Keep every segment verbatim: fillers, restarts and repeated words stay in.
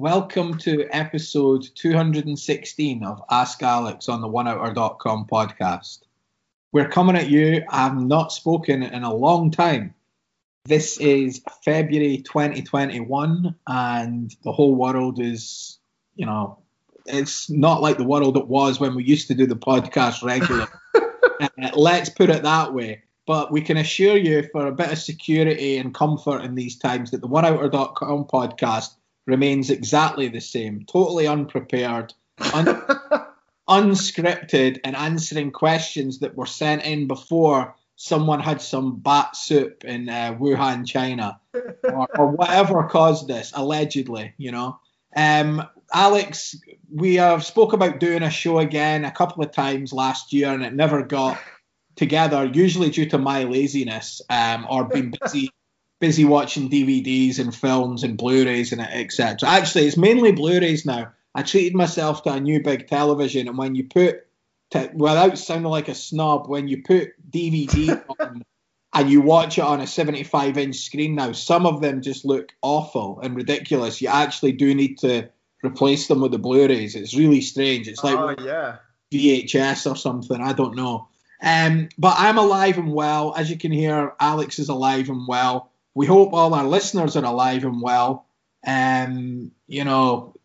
Welcome to episode two hundred sixteen of Ask Alex on the one outer dot com podcast. We're coming at you. I've not spoken in a long time. This is February twenty twenty-one, and the whole world is, you know, it's not like the world it was when we used to do the podcast regularly. Let's put it that way. But we can assure you, for a bit of security and comfort in these times, that the one outer dot com podcast remains exactly the same, totally unprepared, un- unscripted, and answering questions that were sent in before someone had some bat soup in uh, Wuhan, China, or, or whatever caused this, allegedly, you know. Um, Alex, we have spoke about doing a show again a couple of times last year, and it never got together, usually due to my laziness um, or being busy busy watching D V Ds and films and Blu-rays and et cetera. Actually, it's mainly Blu-rays now. I treated myself to a new big television, and when you put, to, without sounding like a snob, when you put D V D on and you watch it on a seventy-five inch screen now, some of them just look awful and ridiculous. You actually do need to replace them with the Blu-rays. It's really strange. It's like oh, yeah. V H S or something. I don't know. Um, but I'm alive and well. As you can hear, Alex is alive and well. We hope all our listeners are alive and well. Um, you know,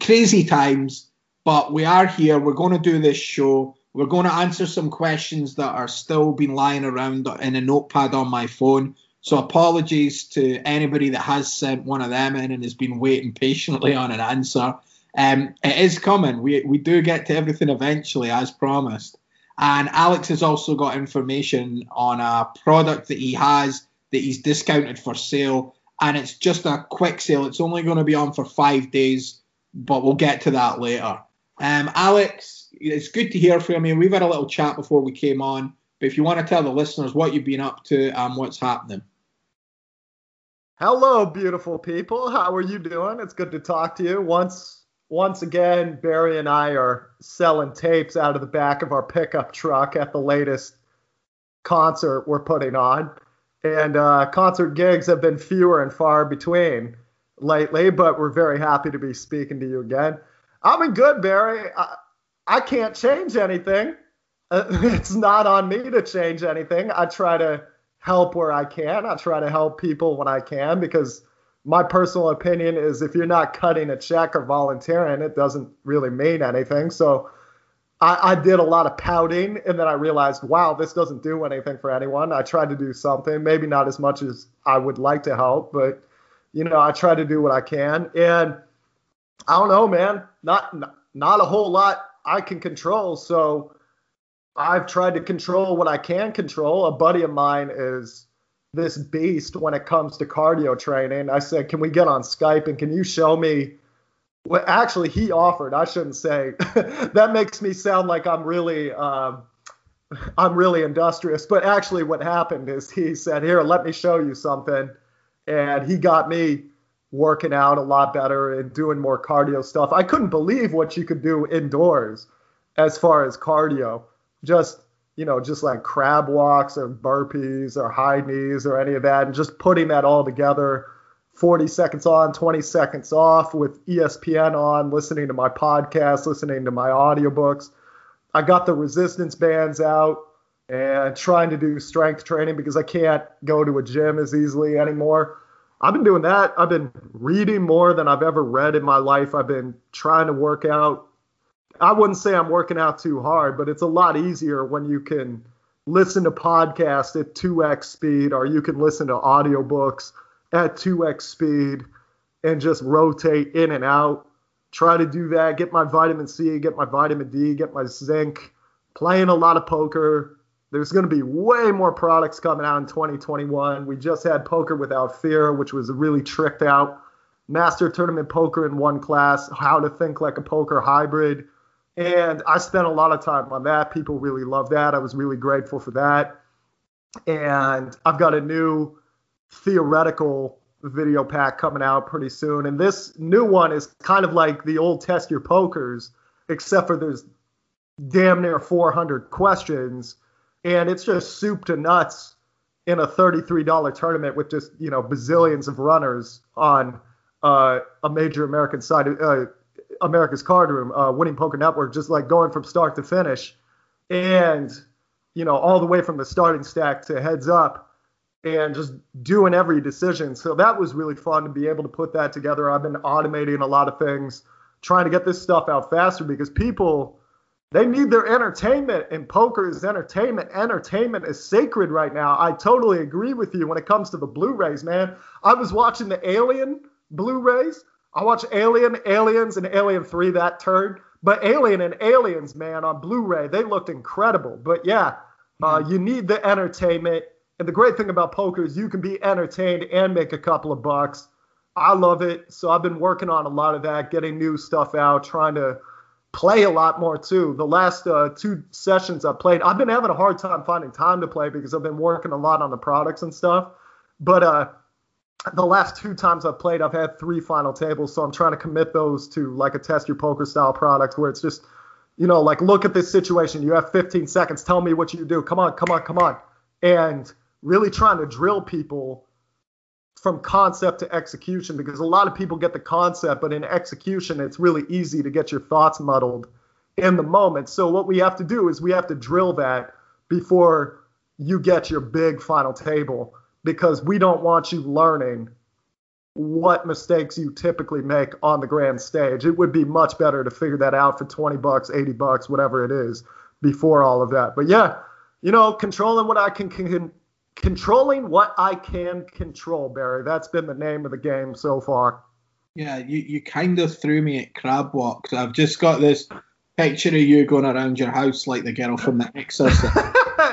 crazy times, but we are here. We're going to do this show. We're going to answer some questions that are still been lying around in a notepad on my phone. So apologies to anybody that has sent one of them in and has been waiting patiently on an answer. Um, it is coming. We we do get to everything eventually, as promised. And Alex has also got information on a product that he has that he's discounted for sale, and it's just a quick sale. It's only going to be on for five days, but we'll get to that later. Um, Alex, it's good to hear from you. We've had a little chat before we came on, but if you want to tell the listeners what you've been up to and what's happening. Hello, beautiful people. How are you doing? It's good to talk to you. Once, once again, Barry and I are selling tapes out of the back of our pickup truck at the latest concert we're putting on. And uh, concert gigs have been fewer and far between lately, but we're very happy to be speaking to you again. I've been good, Barry. I, I can't change anything. Uh, it's not on me to change anything. I try to help where I can. I try to help people when I can, because my personal opinion is if you're not cutting a check or volunteering, it doesn't really mean anything. So I did a lot of pouting, and then I realized, wow, this doesn't do anything for anyone. I tried to do something, maybe not as much as I would like to help, but, you know, I try to do what I can. And I don't know, man, not not a whole lot I can control. So I've tried to control what I can control. A buddy of mine is this beast when it comes to cardio training. I said, can we get on Skype, and can you show me? Well, actually, he offered. I shouldn't say. That makes me sound like I'm really, um, I'm really industrious. But actually, what happened is he said, "Here, let me show you something," and he got me working out a lot better and doing more cardio stuff. I couldn't believe what you could do indoors, as far as cardio. Just you know, just like crab walks or burpees or high knees or any of that, and just putting that all together. forty seconds on, twenty seconds off, with E S P N on, listening to my podcast, listening to my audiobooks. I got the resistance bands out and trying to do strength training because I can't go to a gym as easily anymore. I've been doing that. I've been reading more than I've ever read in my life. I've been trying to work out. I wouldn't say I'm working out too hard, but it's a lot easier when you can listen to podcasts at two x speed, or you can listen to audiobooks at two x speed and just rotate in and out. Try to do that, get my vitamin C, get my vitamin D, get my zinc, playing a lot of poker. There's going to be way more products coming out in twenty twenty-one. We just had Poker Without Fear, which was really tricked out. Master Tournament Poker in one class, How to Think Like a Poker Hybrid. And I spent a lot of time on that. People really loved that. I was really grateful for that. And I've got a new theoretical video pack coming out pretty soon, and this new one is kind of like the old Test Your Pokers, except for there's damn near four hundred questions, and it's just soup to nuts in a thirty-three dollars tournament with just, you know, bazillions of runners on uh, a major American side, uh, America's Card Room, uh, Winning Poker Network, just like going from start to finish, and you know, all the way from the starting stack to heads up, and just doing every decision. So that was really fun to be able to put that together. I've been automating a lot of things, trying to get this stuff out faster, because people, they need their entertainment, and poker is entertainment. Entertainment is sacred right now. I totally agree with you when it comes to the Blu-rays, man. I was watching the Alien Blu-rays. I watched Alien, Aliens, and Alien three, that turd. But Alien and Aliens, man, on Blu-ray, they looked incredible. But yeah, uh, you need the entertainment. And the great thing about poker is you can be entertained and make a couple of bucks. I love it. So I've been working on a lot of that, getting new stuff out, trying to play a lot more too. The last uh, two sessions I played, I've been having a hard time finding time to play because I've been working a lot on the products and stuff. But uh, the last two times I've played, I've had three final tables. So I'm trying to commit those to like a test your poker style product where it's just, you know, like, look at this situation. You have fifteen seconds. Tell me what you do. Come on, come on, come on. And really trying to drill people from concept to execution, because a lot of people get the concept, but in execution, it's really easy to get your thoughts muddled in the moment. So what we have to do is we have to drill that before you get your big final table, because we don't want you learning what mistakes you typically make on the grand stage. It would be much better to figure that out for twenty bucks, eighty bucks, whatever it is, before all of that. But yeah, you know, controlling what I can, can Controlling what I can control, Barry. That's been the name of the game so far. Yeah, you, you kind of threw me at crab walk. I've just got this picture of you going around your house like the girl from The Exorcist.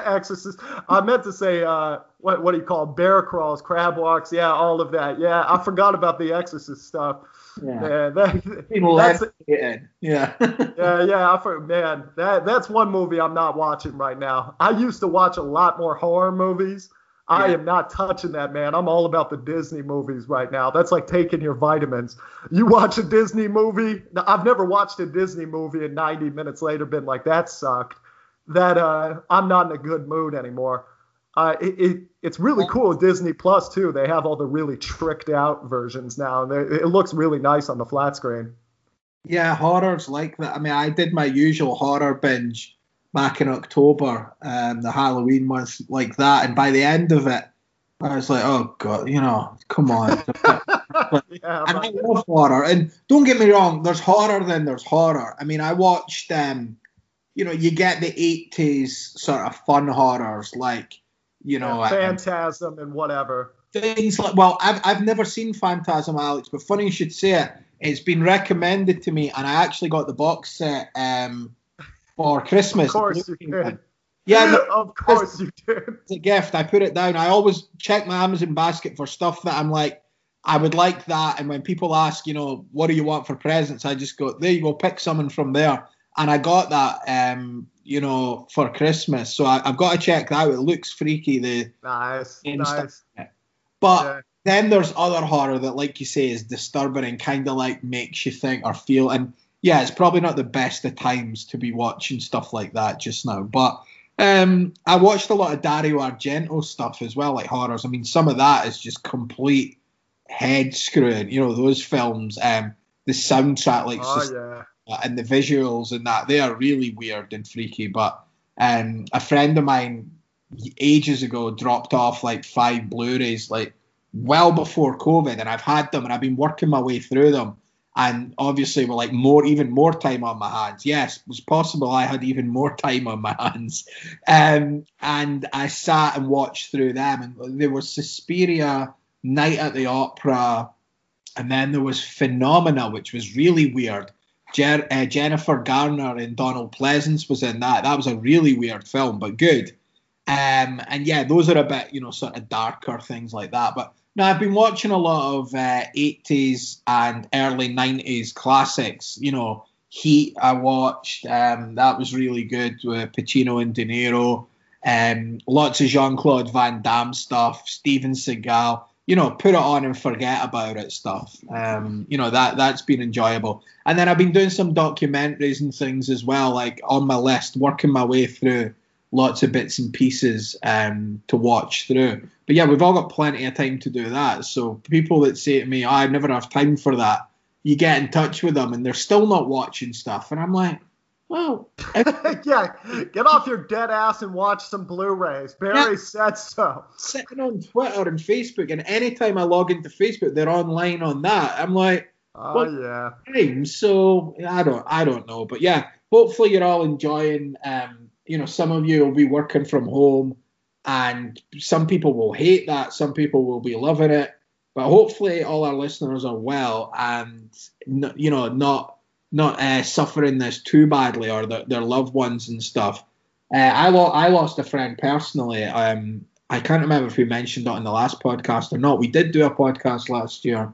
Exorcist. I meant to say, uh, what what do you call it? Bear crawls, crab walks, yeah, all of that. Yeah, I forgot about the Exorcist stuff. Yeah, man, that, that's it. Yeah, yeah, yeah. I, man, that that's one movie I'm not watching right now. I used to watch a lot more horror movies. Yeah. I am not touching that, man. I'm all about the Disney movies right now. That's like taking your vitamins. You watch a Disney movie. Now, I've never watched a Disney movie and ninety minutes later been like, that sucked. That uh, I'm not in a good mood anymore. Uh, it, it, it's really cool with Disney Plus, too. They have all the really tricked-out versions now, and it looks really nice on the flat screen. Yeah, horror's like that. I mean, I did my usual horror binge back in October, um, the Halloween month, like that, and by the end of it, I was like, oh, God, you know, come on. But, yeah, and I love horror, and don't get me wrong, there's horror then there's horror. I mean, I watched, um, you know, you get the eighties sort of fun horrors, like, you know, yeah, Phantasm and, and whatever things like. Well, I've I've never seen Phantasm, Alex, but funny you should say it. It's been recommended to me, and I actually got the box set um, for Christmas. Of course you did. Yeah, of course you did. It's a gift. I put it down. I always check my Amazon basket for stuff that I'm like, I would like that. And when people ask, you know, what do you want for presents, I just go, there you go, pick someone from there. And I got that, um, you know, for Christmas. So I, I've got to check that out. It looks freaky. The nice, nice. But yeah, then there's other horror that, like you say, is disturbing and kind of like makes you think or feel. And yeah, it's probably not the best of times to be watching stuff like that just now. But um, I watched a lot of Dario Argento stuff as well, like horrors. I mean, some of that is just complete head screwing. You know, those films, um, the soundtrack, like. Oh, Sus- yeah. And the visuals and that, they are really weird and freaky. But um, a friend of mine ages ago dropped off like five Blu-rays, like well before COVID, and I've had them and I've been working my way through them. And obviously, with like more, even more time on my hands. Yes, it was possible I had even more time on my hands. Um, and I sat and watched through them, and there was Suspiria, Night at the Opera, and then there was Phenomena, which was really weird. Jer- uh, Jennifer Garner and Donald Pleasance was in that. That was a really weird film, but good. Um, and yeah, those are a bit, you know, sort of darker things like that. But no, I've been watching a lot of uh, eighties and early nineties classics. You know, Heat I watched. Um, that was really good with Pacino and De Niro. Um, lots of Jean-Claude Van Damme stuff, Steven Seagal. You know, put it on and forget about it stuff. Um, you know, that, that's been enjoyable. And then I've been doing some documentaries and things as well, like on my list, working my way through lots of bits and pieces um, to watch through. But yeah, we've all got plenty of time to do that. So people that say to me, oh, I never have time for that, you get in touch with them and they're still not watching stuff. And I'm like, well. If- yeah, get off your dead ass and watch some Blu-rays. Barry yeah. said so. Sitting on Twitter and Facebook, and anytime I log into Facebook, they're online on that. I'm like, oh, uh, yeah. Time? So I don't, I don't know. But yeah, hopefully you're all enjoying. Um, you know, some of you will be working from home, and some people will hate that. Some people will be loving it. But hopefully all our listeners are well and, you know, not not uh, suffering this too badly, or the, their loved ones and stuff. Uh, I, lo- I lost a friend personally. Um, I can't remember if we mentioned it on the last podcast or not. We did do a podcast last year.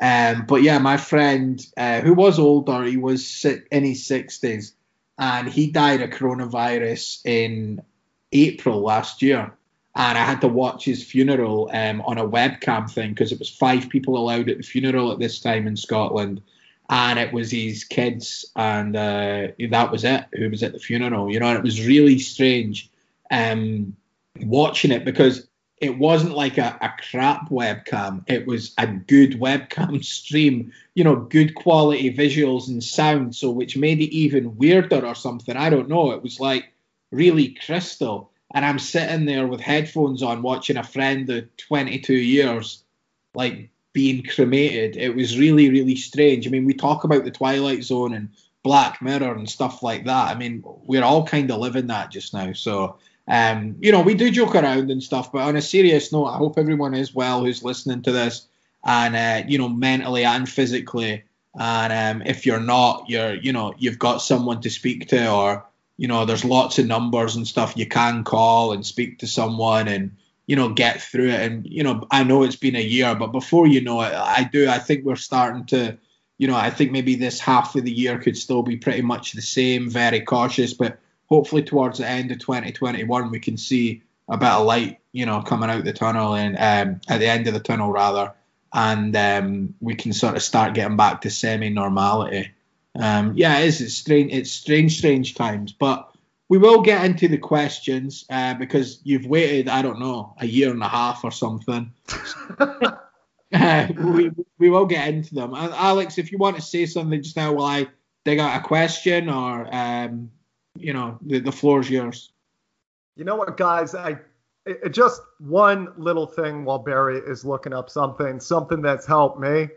Um, but yeah, my friend uh, who was older, he was in his sixties, and he died of coronavirus in April last year. And I had to watch his funeral um, on a webcam thing, because it was five people allowed at the funeral at this time in Scotland. And it was his kids, and uh, that was it, who was at the funeral. You know, and it was really strange um, watching it, because it wasn't like a, a crap webcam. It was a good webcam stream, you know, good quality visuals and sound, so which made it even weirder or something. I don't know. It was like really crystal. And I'm sitting there with headphones on watching a friend of twenty-two years, like, being cremated. It was really, really strange. I mean, we talk about the Twilight Zone and Black Mirror and stuff like that. I mean, we're all kind of living that just now. So, um, you know, we do joke around and stuff. But on a serious note, I hope everyone is well who's listening to this, and, uh, you know, mentally and physically. And um, if you're not, you're, you know, you've got someone to speak to, or, you know, there's lots of numbers and stuff you can call and speak to someone and, you know, get through it. And, you know, I know it's been a year, but before you know it, I do, I think we're starting to, you know, I think maybe this half of the year could still be pretty much the same, very cautious, but hopefully towards the end of twenty twenty-one, we can see a bit of light, you know, coming out the tunnel, and um, at the end of the tunnel rather. And um, we can sort of start getting back to semi-normality. Um, yeah, it is. It's strange. It's strange, strange times. But we will get into the questions uh, because you've waited, I don't know, a year and a half or something. uh, we we will get into them. And Alex, if you want to say something just now while I dig out a question, or um, you know, the, the floor is yours. You know what, guys? I it, just one little thing while Barry is looking up something, something that's helped me.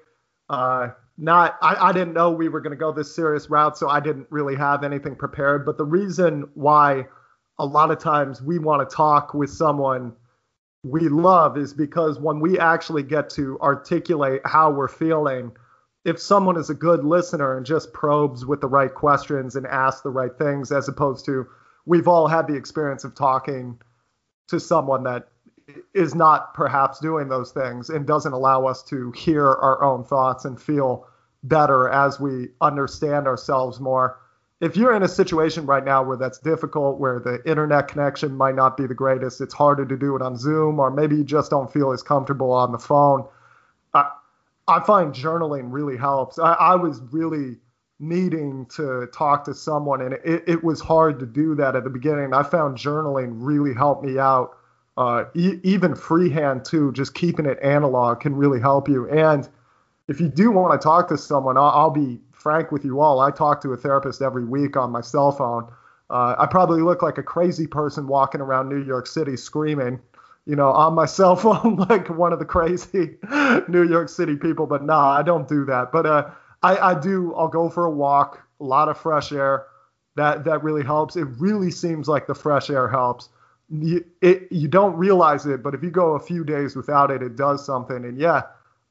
Uh, Not, I, I didn't know we were going to go this serious route, so I didn't really have anything prepared. But the reason why a lot of times we want to talk with someone we love is because when we actually get to articulate how we're feeling, if someone is a good listener and just probes with the right questions and asks the right things, as opposed to we've all had the experience of talking to someone that is not perhaps doing those things and doesn't allow us to hear our own thoughts and feel better as we understand ourselves more. If you're in a situation right now where that's difficult, where the internet connection might not be the greatest, it's harder to do it on Zoom, or maybe you just don't feel as comfortable on the phone, I, I find journaling really helps. I, I was really needing to talk to someone, and it, it was hard to do that at the beginning. I found journaling really helped me out. Uh, e- even freehand too, just keeping it analog can really help you. And if you do want to talk to someone, I'll, I'll be frank with you all. I talk to a therapist every week on my cell phone. Uh, I probably look like a crazy person walking around New York City screaming, you know, on my cell phone, like one of the crazy New York City people. But nah, I don't do that. But uh, I, I do. I'll go for a walk, a lot of fresh air. That, that really helps. It really seems like the fresh air helps. You, it, you don't realize it, but if you go a few days without it, it does something. And yeah,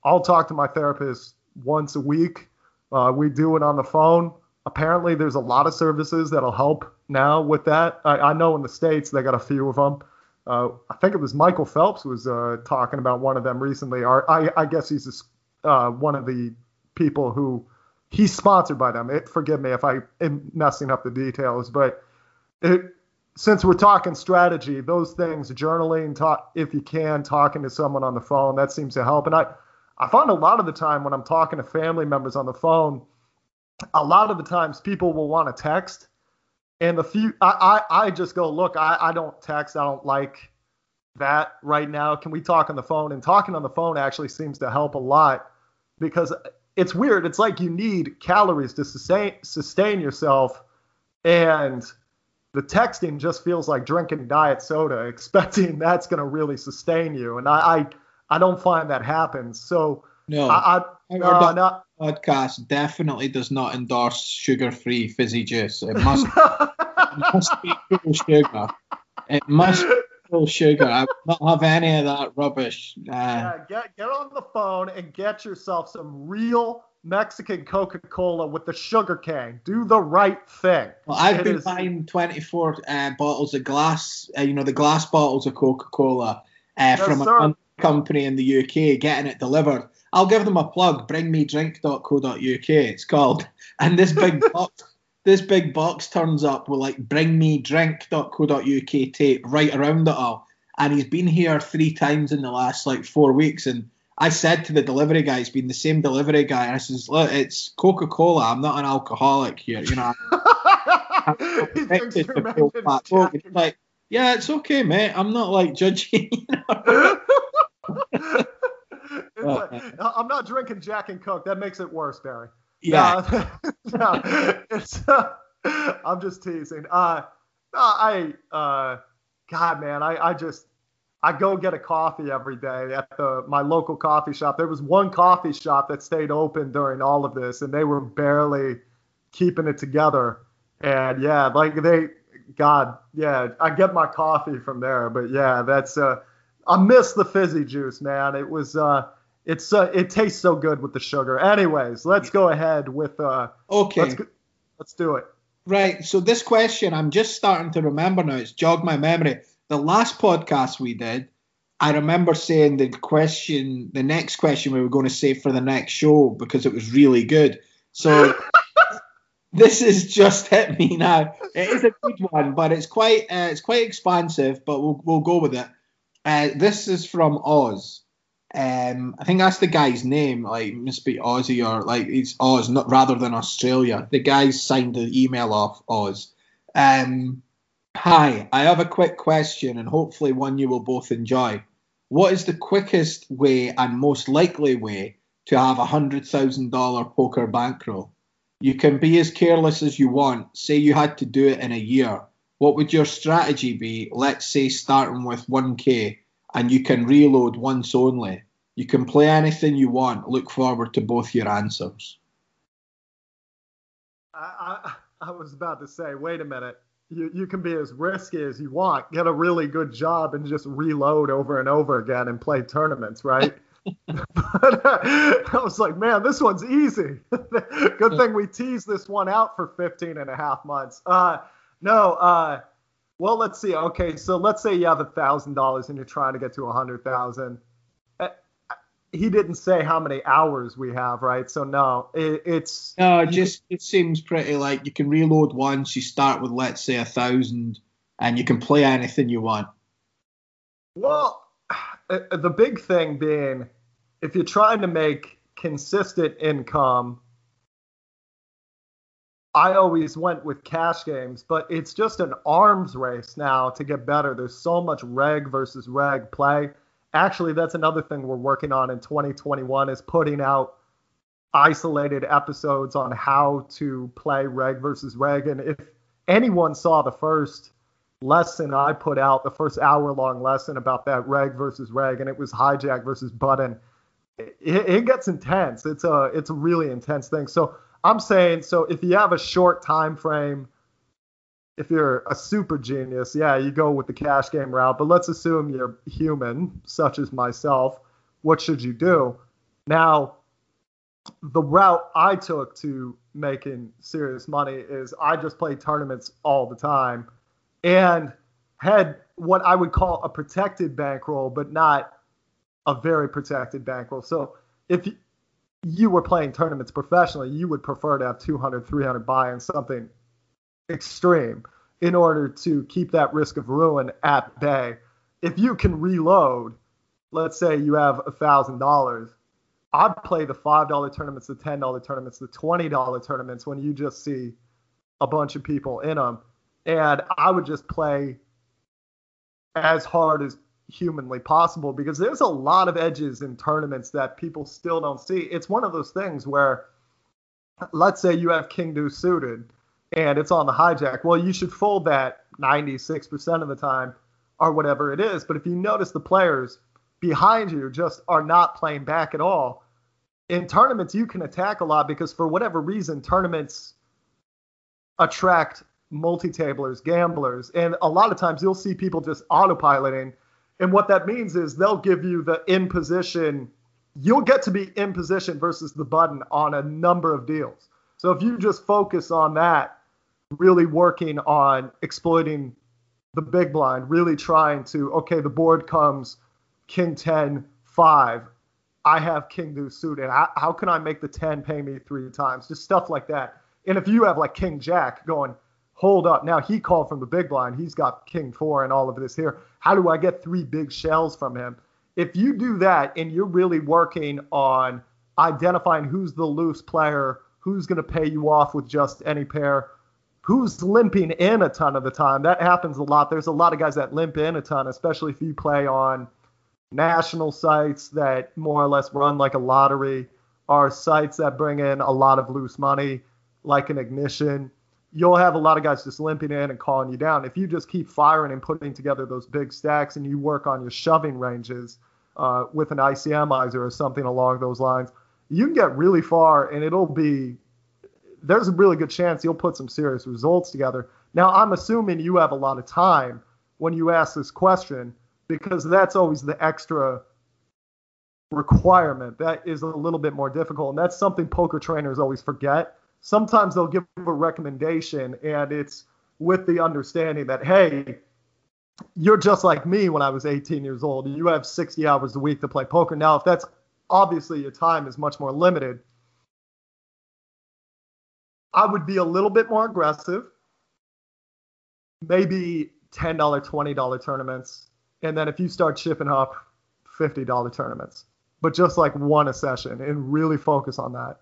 I'll talk to my therapist once a week. Uh, we do it on the phone. Apparently, there's a lot of services that'll help now with that. I, I know in the States, they got a few of them. Uh, I think it was Michael Phelps was uh, talking about one of them recently. Or I, I guess he's just, uh, one of the people who he's sponsored by them. It, forgive me if I am messing up the details, but it. Since we're talking strategy, those things, journaling, talk, if you can, talking to someone on the phone, that seems to help. And I, I find a lot of the time when I'm talking to family members on the phone, a lot of the times people will want to text, And the few, I, I, I just go, look, I, I don't text. I don't like that right now. Can we talk on the phone? And talking on the phone actually seems to help a lot, because it's weird. It's like you need calories to sustain, sustain yourself. And the texting just feels like drinking diet soda, expecting that's going to really sustain you. And I, I, I don't find that happens. So no, I, I, I uh, not, podcast definitely does not endorse sugar-free fizzy juice. It must, it must be full sugar. It must be full sugar. I will not have any of that rubbish. Uh, yeah, get get on the phone and get yourself some real Mexican Coca-Cola with the sugar cane. Do the right thing. Well, I've it been is, buying twenty-four uh, bottles of glass, uh, you know, the glass bottles of Coca-Cola uh, from sir. a company in the U K, getting it delivered. I'll give them a plug. Bring me drink dot co dot U K, it's called. And this big box, this big box turns up with like bring me drink dot co dot U K tape right around it all. And he's been here three times in the last like four weeks. And I said to the delivery guy, he's been the same delivery guy. And I says, look, it's Coca-Cola. I'm not an alcoholic here, you know. I'm expected to feel fat. So he's like, yeah, it's okay, mate. I'm not like judging. You know? Like, I'm not drinking Jack and Coke. That makes it worse, Barry. Yeah. No, no, it's, uh, I'm just teasing. Uh, no, I, uh, God, man, I, I just, I go get a coffee every day at the my local coffee shop. There was one coffee shop that stayed open during all of this, and they were barely keeping it together. And yeah, like they, God, yeah, I get my coffee from there. But yeah, that's, uh, I miss the fizzy juice, man. It was, uh, It's uh, it tastes so good with the sugar. Anyways, let's go ahead with uh. Okay. Let's, go, let's do it. Right. So this question, I'm just starting to remember now. It's jogged my memory. The last podcast we did, I remember saying the question, the next question we were going to save for the next show because it was really good. So this has just hit me now. It is a good one, but it's quite uh, it's quite expansive. But we'll we'll go with it. Uh, this is from Oz. Um, I think that's the guy's name, like must be Aussie or like it's Oz, not rather than Australia. The guy signed the email off Oz. Um, hi, I have a quick question and hopefully one you will both enjoy. What is the quickest way and most likely way to have a hundred thousand dollar poker bankroll? You can be as careless as you want. Say you had to do it in a year. What would your strategy be? Let's say starting with one K. And you can reload once only. You can play anything you want. Look forward to both your answers. I, I, I was about to say, wait a minute. You, you can be as risky as you want. Get a really good job and just reload over and over again and play tournaments, right? But uh, I was like, man, this one's easy. Good thing we teased this one out for fifteen and a half months. Uh, no, uh, Well, let's see. Okay, so let's say you have one thousand dollars and you're trying to get to one hundred thousand dollars. He didn't say how many hours we have, right? So, no, it, it's... No, it just it seems pretty like you can reload once. You start with, let's say, one thousand dollars and you can play anything you want. Well, the big thing being if you're trying to make consistent income... I always went with cash games, but it's just an arms race now to get better. There's so much reg versus reg play. Actually, that's another thing we're working on in twenty twenty-one is putting out isolated episodes on how to play reg versus reg. And if anyone saw the first lesson I put out, the first hour-long lesson about that reg versus reg, and it was hijack versus button, it, it gets intense. It's a, it's a really intense thing. So I'm saying, so if you have a short time frame, if you're a super genius, yeah, you go with the cash game route. But let's assume you're human, such as myself. What should you do? Now, the route I took to making serious money is I just played tournaments all the time and had what I would call a protected bankroll, but not a very protected bankroll. So if you... you were playing tournaments professionally, you would prefer to have two hundred, three hundred buy-in, something extreme in order to keep that risk of ruin at bay. If you can reload, let's say you have one thousand dollars, I'd play the five dollar tournaments, the ten dollar tournaments, the twenty dollar tournaments when you just see a bunch of people in them. And I would just play as hard as humanly possible, because there's a lot of edges in tournaments that people still don't see. It's one of those things where, let's say you have king deuce suited and it's on the hijack. Well, you should fold that ninety-six percent of the time or whatever it is. But if you notice, the players behind you just are not playing back at all. In tournaments, you can attack a lot because for whatever reason, tournaments attract multi-tablers, gamblers. And a lot of times you'll see people just autopiloting. And what that means is they'll give you the in position. You'll get to be in position versus the button on a number of deals. So if you just focus on that, really working on exploiting the big blind, really trying to, okay, the board comes king ten, five. I have king deuce suited. How, how can I make the ten pay me three times? Just stuff like that. And if you have like king jack going, hold up, now he called from the big blind. He's got king four and all of this here. How do I get three big shells from him? If you do that and you're really working on identifying who's the loose player, who's going to pay you off with just any pair, who's limping in a ton of the time. That happens a lot. There's a lot of guys that limp in a ton, especially if you play on national sites that more or less run like a lottery, or sites that bring in a lot of loose money, like an Ignition. You'll have a lot of guys just limping in and calling you down. If you just keep firing and putting together those big stacks and you work on your shoving ranges uh, with an I C M izer or something along those lines, you can get really far, and it'll be – there's a really good chance you'll put some serious results together. Now, I'm assuming you have a lot of time when you ask this question, because that's always the extra requirement. That is a little bit more difficult, and that's something poker trainers always forget. Sometimes they'll give a recommendation, and it's with the understanding that, hey, you're just like me when I was eighteen years old. And you have sixty hours a week to play poker. Now, if that's obviously your time is much more limited, I would be a little bit more aggressive. Maybe ten dollars, twenty dollars tournaments. And then if you start shipping up, fifty dollars tournaments. But just like one a session, and really focus on that.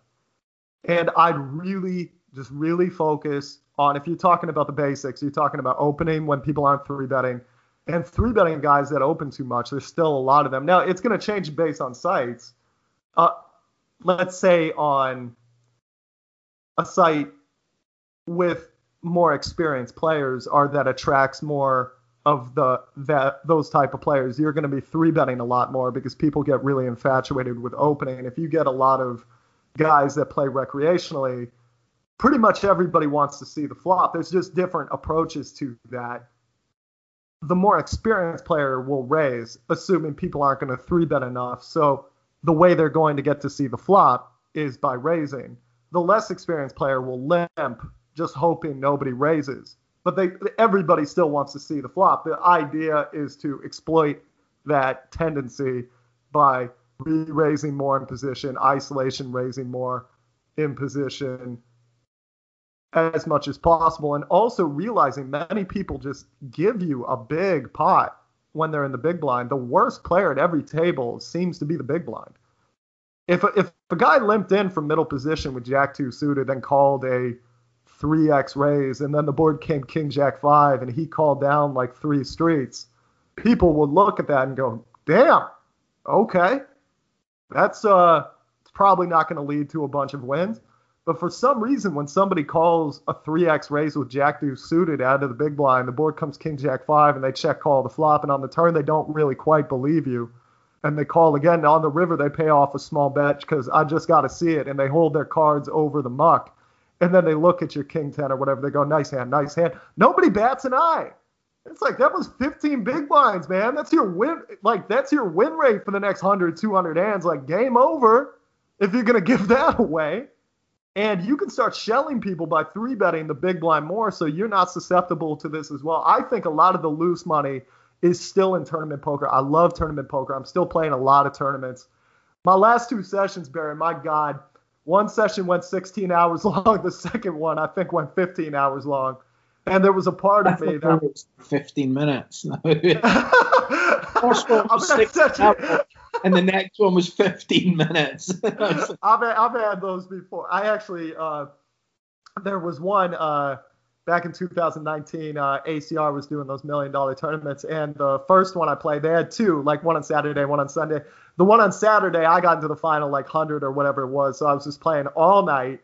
And I'd really, just really focus on, if you're talking about the basics, you're talking about opening when people aren't three betting. And three betting guys that open too much, there's still a lot of them. Now, it's going to change based on sites. Uh, let's say on a site with more experienced players, or that attracts more of the that those type of players, you're going to be three betting a lot more because people get really infatuated with opening. And if you get a lot of guys that play recreationally, pretty much everybody wants to see the flop. There's just different approaches to that. The more experienced player will raise, assuming people aren't going to three bet enough. So the way they're going to get to see the flop is by raising. The less experienced player will limp, just hoping nobody raises. But they everybody still wants to see the flop. The idea is to exploit that tendency by re-raising more in position, isolation raising more in position as much as possible. And also realizing many people just give you a big pot when they're in the big blind. The worst player at every table seems to be the big blind. If a, if a guy limped in from middle position with jack two suited, then called a three x raise, and then the board came king jack five, and he called down like three streets, people would look at that and go, damn, okay. That's uh, it's probably not going to lead to a bunch of wins. But for some reason, when somebody calls a three x raise with jack deuce suited out of the big blind, the board comes king jack five, and they check call the flop. And on the turn, they don't really quite believe you. And they call again. On the river, they pay off a small bet because I just got to see it. And they hold their cards over the muck. And then they look at your king ten or whatever. They go, nice hand, nice hand. Nobody bats an eye. It's like, that was fifteen big blinds, man. That's your win. Like, that's your win rate for the next one hundred, two hundred hands. Like, game over if you're going to give that away. And you can start shelling people by three betting the big blind more, so you're not susceptible to this as well. I think a lot of the loose money is still in tournament poker. I love tournament poker. I'm still playing a lot of tournaments. My last two sessions, Barry, my God, one session went sixteen hours long. The second one, I think, went fifteen hours long. And there was a part of me that was fifteen minutes. First one was six hours, and the next one was fifteen minutes. I've, I've had those before. I actually, uh, there was one, uh, back in two thousand nineteen, uh, A C R was doing those million dollar tournaments, and the first one I played, they had two, like one on Saturday, one on Sunday. The one on Saturday, I got into the final like one hundred or whatever it was, so I was just playing all night.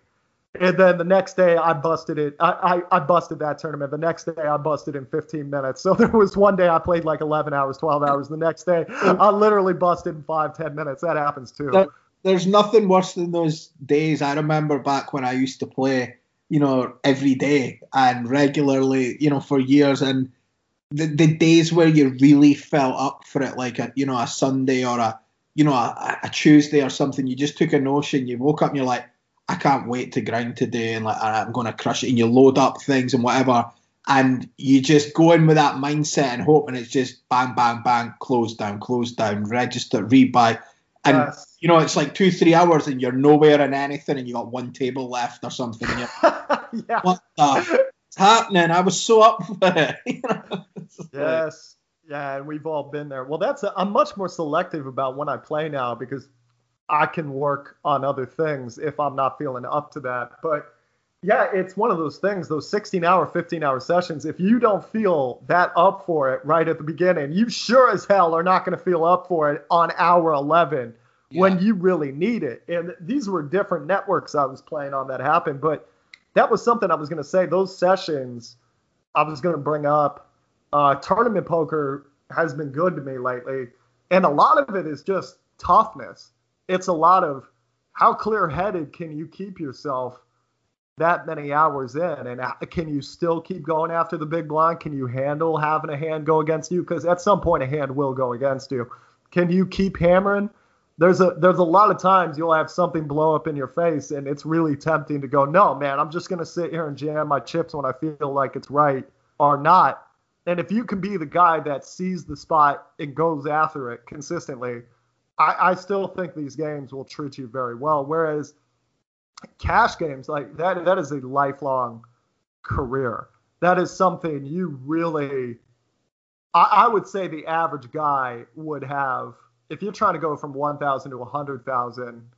And then the next day, I busted it. I, I, I busted that tournament. The next day, I busted in fifteen minutes. So there was one day I played like eleven hours, twelve hours. The next day, I literally busted in five, ten minutes. That happens too. There, there's nothing worse than those days. I remember back when I used to play, you know, every day and regularly, you know, for years. And the, the days where you really felt up for it, like, a, you know, a Sunday or a, you know, a, a Tuesday or something, you just took a notion. You woke up and you're like, I can't wait to grind today, and like I'm going to crush it, and you load up things and whatever, and you just go in with that mindset and hope, and it's just bang, bang, bang, close down, close down, register, rebuy, and yes. You know, it's like two, three hours, and you're nowhere in anything, and you got one table left or something. And you're, yeah. What the it's happening? I was so up for it. You know? Yes, like, yeah, and we've all been there. Well, that's a, I'm much more selective about when I play now because I can work on other things if I'm not feeling up to that. But yeah, it's one of those things, those sixteen hour, fifteen hour sessions. If you don't feel that up for it right at the beginning, you sure as hell are not going to feel up for it on hour eleven yeah. when you really need it. And these were different networks I was playing on that happened, but that was something I was going to say. Those sessions I was going to bring up. Uh, tournament poker has been good to me lately. And a lot of it is just toughness. It's a lot of how clear-headed can you keep yourself that many hours in? And can you still keep going after the big blind? Can you handle having a hand go against you? Because at some point a hand will go against you. Can you keep hammering? There's a there's a lot of times you'll have something blow up in your face, and it's really tempting to go, no, man, I'm just going to sit here and jam my chips when I feel like it's right or not. And if you can be the guy that sees the spot and goes after it consistently, I, I still think these games will treat you very well. Whereas cash games, like that, that is a lifelong career. That is something you really, I, I would say the average guy would have, if you're trying to go from one thousand to one hundred thousand,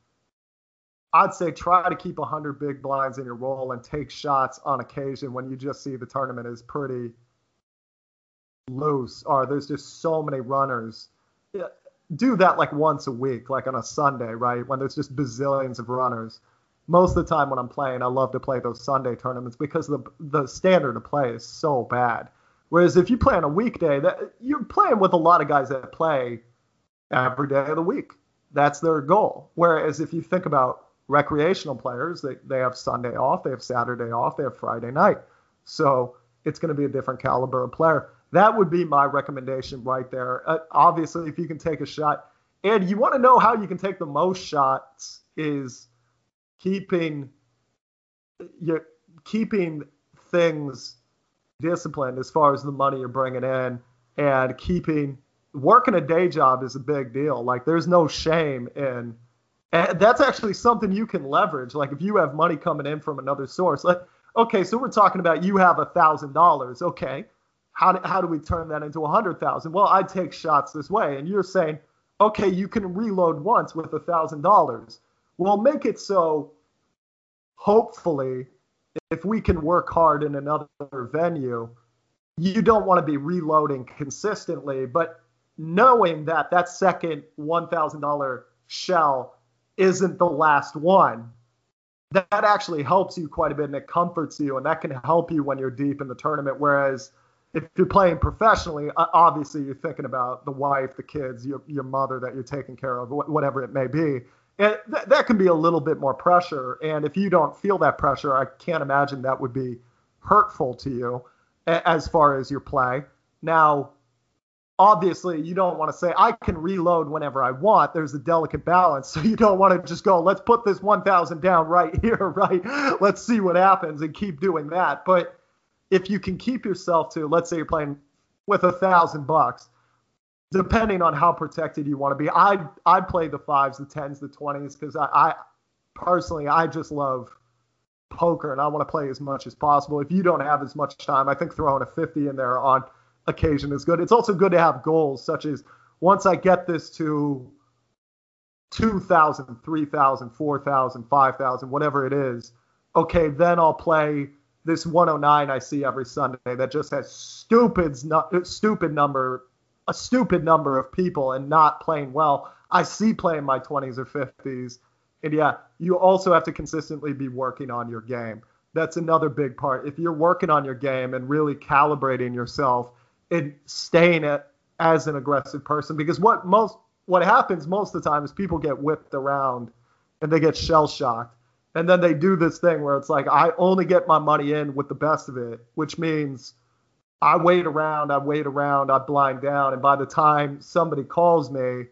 I'd say try to keep one hundred big blinds in your roll and take shots on occasion when you just see the tournament is pretty loose or there's just so many runners. Yeah. Do that like once a week, like on a Sunday, right? When there's just bazillions of runners. Most of the time when I'm playing, I love to play those Sunday tournaments because the the standard of play is so bad. Whereas if you play on a weekday, that you're playing with a lot of guys that play every day of the week. That's their goal. Whereas if you think about recreational players, they, they have Sunday off, they have Saturday off, they have Friday night. So it's going to be a different caliber of player. That would be my recommendation right there. Uh, obviously, if you can take a shot. And you want to know how you can take the most shots is keeping you're keeping things disciplined as far as the money you're bringing in. And keeping working a day job is a big deal. Like, there's no shame in. And that's actually something you can leverage. Like, if you have money coming in from another source. Like, okay, so we're talking about you have one thousand dollars. Okay. How do, how do we turn that into one hundred thousand dollars? Well, I take shots this way. And you're saying, okay, you can reload once with one thousand dollars. Well, make it so, hopefully, if we can work hard in another venue, you don't want to be reloading consistently. But knowing that that second one thousand dollars shell isn't the last one, that, that actually helps you quite a bit and it comforts you. And that can help you when you're deep in the tournament, whereas if you're playing professionally, obviously you're thinking about the wife, the kids, your your mother that you're taking care of, whatever it may be. And th- that can be a little bit more pressure. And if you don't feel that pressure, I can't imagine that would be hurtful to you as far as your play. Now, obviously, you don't want to say, I can reload whenever I want. There's a delicate balance. So you don't want to just go, let's put this one thousand down right here, right? Let's see what happens and keep doing that. But if you can keep yourself to, let's say you're playing with a thousand bucks, depending on how protected you want to be, I'd, I'd play the fives, the tens, the twenties, because I, I personally, I just love poker and I want to play as much as possible. If you don't have as much time, I think throwing a fifty in there on occasion is good. It's also good to have goals such as once I get this to two thousand, three thousand, four thousand, five thousand, whatever it is, okay, then I'll play this one oh nine I see every Sunday that just has stupid, stupid number, a stupid number of people and not playing well. I see playing my twenties or fifties. And yeah, you also have to consistently be working on your game. That's another big part. If you're working on your game and really calibrating yourself and staying at, as an aggressive person, because what most what happens most of the time is people get whipped around and they get shell-shocked. And then they do this thing where it's like, I only get my money in with the best of it, which means I wait around, I wait around, I blind down. And by the time somebody calls me,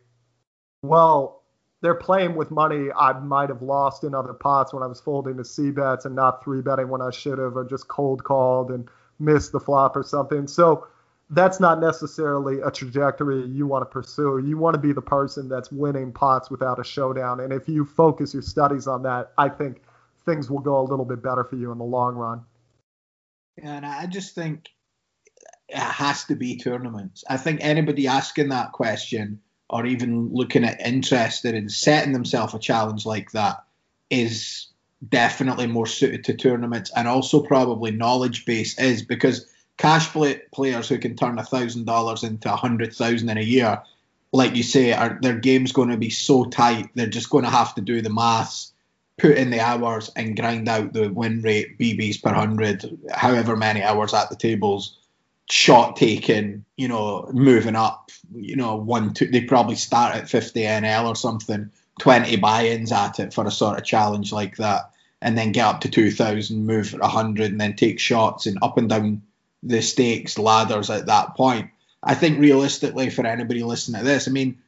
well, they're playing with money I might have lost in other pots when I was folding to C-bets and not three-betting when I should have, or just cold called and missed the flop or something. So that's not necessarily a trajectory you want to pursue. You want to be the person that's winning pots without a showdown. And if you focus your studies on that, I think things will go a little bit better for you in the long run. And I just think it has to be tournaments. I think anybody asking that question or even looking at interested in setting themselves a challenge like that is definitely more suited to tournaments, and also probably knowledge base is, because cash play players who can turn one thousand dollars into one hundred thousand dollars in a year, like you say, are, their game's going to be so tight, they're just going to have to do the maths, put in the hours and grind out the win rate, B Bs per one hundred, however many hours at the tables, shot taken, you know, moving up, you know, one, two, they probably start at fifty N L or something, twenty buy-ins at it for a sort of challenge like that, and then get up to two thousand, move one hundred, and then take shots and up and down the stakes ladders at that point. I think realistically for anybody listening to this, I mean,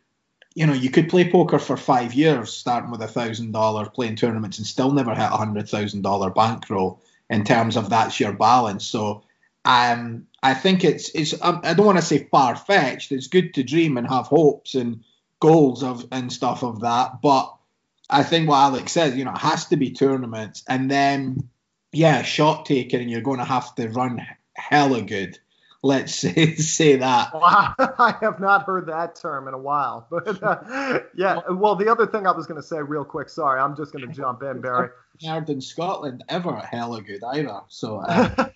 you know, you could play poker for five years, starting with one thousand dollars, playing tournaments and still never hit a one hundred thousand dollars bankroll in terms of that's your balance. So um, I think it's, it's um, I don't want to say far-fetched. It's good to dream and have hopes and goals of and stuff of that. But I think what Alex says, you know, it has to be tournaments. And then, yeah, shot taking, and you're going to have to run hella good, let's say, say that. Well, I have not heard that term in a while, but uh, yeah. Well, the other thing I was going to say real quick, sorry, I'm just going to jump in, Barry. Hard in Scotland ever hella good either, so uh,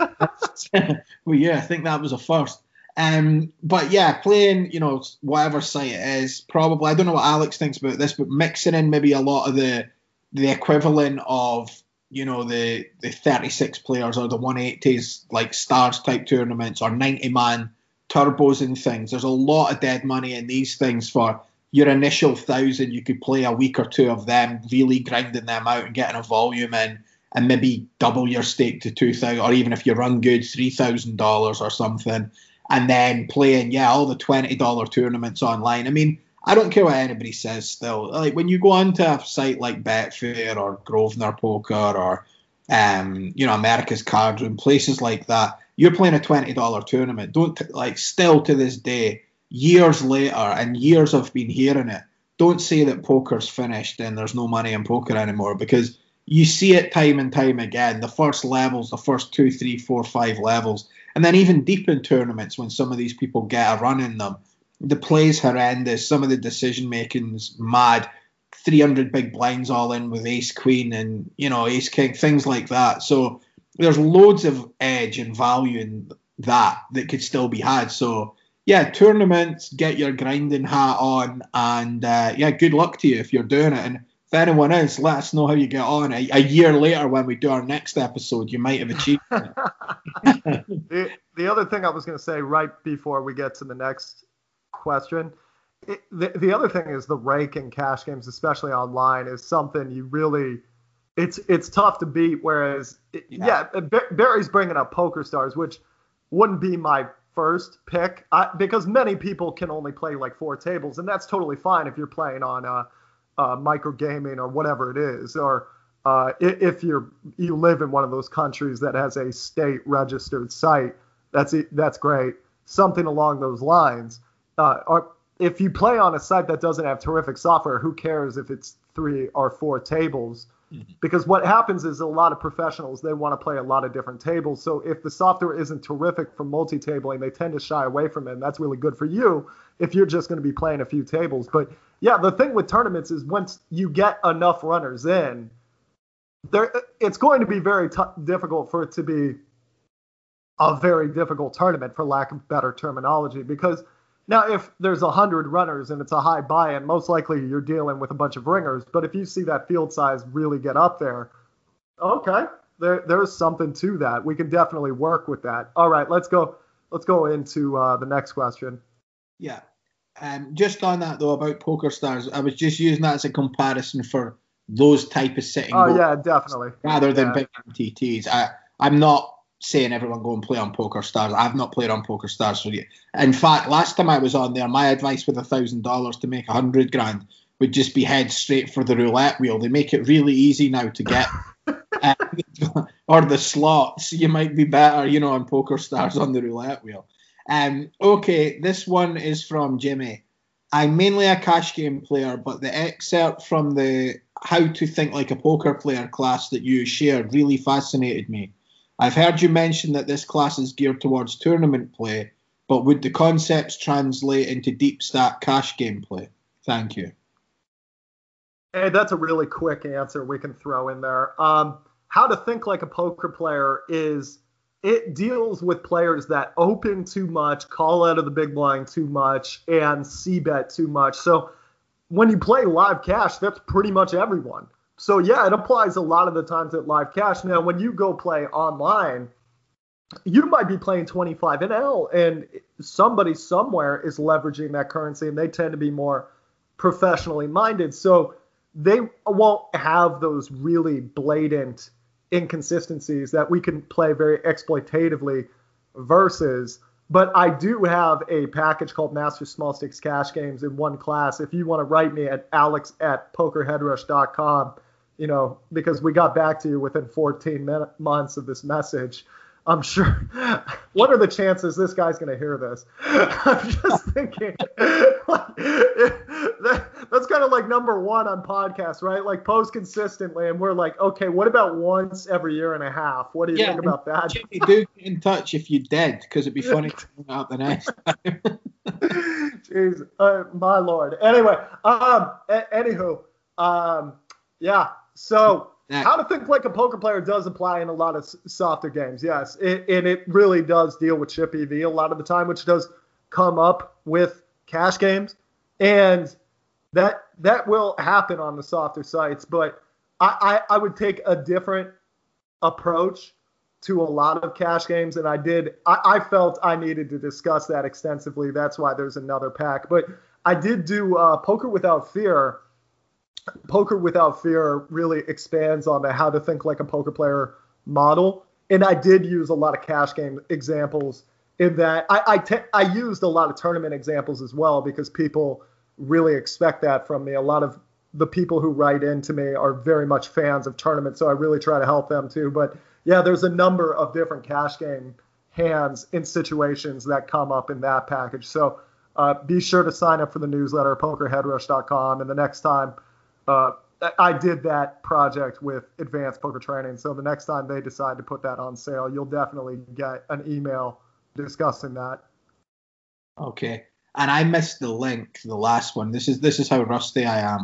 well, yeah, I think that was a first. Um, but yeah, playing, you know, whatever site it is, probably, I don't know what Alex thinks about this, but mixing in maybe a lot of the the equivalent of, you know, the, the thirty-six players or the one eighties, like stars type tournaments or ninety man turbos and things. There's a lot of dead money in these things for your initial thousand. You could play a week or two of them, really grinding them out and getting a volume in, and maybe double your stake to two thousand, or even if you run good, three thousand dollars or something. And then playing, yeah, all the twenty dollar tournaments online. I mean, I don't care what anybody says still. Like, when you go onto a site like Betfair or Grosvenor Poker or, um, you know, America's Card Room, places like that, you're playing a twenty dollar tournament. Don't, t- like, still to this day, years later, and years I've been hearing it, don't say that poker's finished and there's no money in poker anymore, because you see it time and time again. The first levels, the first two, three, four, five levels, and then even deep in tournaments when some of these people get a run in them, the play's horrendous. Some of the decision making's mad. three hundred big blinds all in with ace queen and, you know, ace king, things like that. So there's loads of edge and value in that that could still be had. So yeah, tournaments, get your grinding hat on, and uh, yeah, good luck to you if you're doing it. And if anyone else, let us know how you get on. A, a year later when we do our next episode, you might have achieved it. the, the other thing I was going to say right before we get to the next question, it, the, the other thing is the rake in cash games, especially online, is something you really, it's it's tough to beat, whereas it, yeah, yeah B- Barry's bringing up PokerStars, which wouldn't be my first pick, I, because many people can only play like four tables, and that's totally fine if you're playing on uh, uh, micro gaming or whatever it is, or uh, if you're you live in one of those countries that has a state registered site, that's that's great, something along those lines. Uh, or if you play on a site that doesn't have terrific software, who cares if it's three or four tables? Mm-hmm. Because what happens is a lot of professionals, they want to play a lot of different tables. So if the software isn't terrific for multi-tabling, they tend to shy away from it. And that's really good for you if you're just going to be playing a few tables. But yeah, the thing with tournaments is once you get enough runners in, there, it's going to be very t- difficult for it to be a very difficult tournament, for lack of better terminology, because now if there's one hundred runners and it's a high buy-in, most likely you're dealing with a bunch of ringers. But if you see that field size really get up there, okay, there, there's something to that. We can definitely work with that. All right, let's go. Let's go into uh, the next question. Yeah. Um, just on that, though, about PokerStars, I was just using that as a comparison for those type of sitting. Oh, yeah, definitely. Rather than yeah. big M T Ts. I, I'm not saying everyone go and play on PokerStars. I've not played on PokerStars for you. In fact, last time I was on there, my advice with one thousand dollars to make one hundred grand would just be head straight for the roulette wheel. They make it really easy now to get... um, or the slots. You might be better, you know, on PokerStars on the roulette wheel. Um, okay, this one is from Jimmy. I'm mainly a cash game player, but the excerpt from the How to Think Like a Poker Player class that you shared really fascinated me. I've heard you mention that this class is geared towards tournament play, but would the concepts translate into deep stack cash game play? Thank you. Hey, that's a really quick answer we can throw in there. Um, How to Think Like a Poker Player is... it deals with players that open too much, call out of the big blind too much, and c-bet too much. So when you play live cash, that's pretty much everyone. So yeah, it applies a lot of the times at live cash. Now, when you go play online, you might be playing twenty-five N L, and somebody somewhere is leveraging that currency, and they tend to be more professionally minded. So they won't have those really blatant inconsistencies that we can play very exploitatively versus. But I do have a package called Master Small Sticks Cash Games in one class. If you want to write me at alex at pokerheadrush dot com, you know, because we got back to you within fourteen minute, months of this message. I'm sure. What are the chances this guy's going to hear this? I'm just thinking. Like, that, that's kind of like number one on podcasts, right? Like, post consistently, and we're like, okay, what about once every year and a half? What do you yeah, think about that? Jimmy, do get in touch if you did, because it'd be funny to bring out the next time. Jeez, uh, my lord. Anyway, um, a- anywho, um, yeah, so. How to Think Like a Poker Player does apply in a lot of softer games, yes. It, and it really does deal with chip E V a lot of the time, which does come up with cash games. And that that will happen on the softer sites. But I, I, I would take a different approach to a lot of cash games. And I did. I, I felt I needed to discuss that extensively. That's why there's another pack. But I did do uh, Poker Without Fear. Poker Without Fear really expands on the How to Think Like a Poker Player model. And I did use a lot of cash game examples in that. I I, te- I used a lot of tournament examples as well, because people really expect that from me. A lot of the people who write in to me are very much fans of tournaments, so I really try to help them too. But yeah, there's a number of different cash game hands in situations that come up in that package. So uh, be sure to sign up for the newsletter, poker head rush dot com. And the next time... Uh, I did that project with Advanced Poker Training, so the next time they decide to put that on sale, you'll definitely get an email discussing that. Okay, and I missed the link to the last one. This is this is how rusty I am.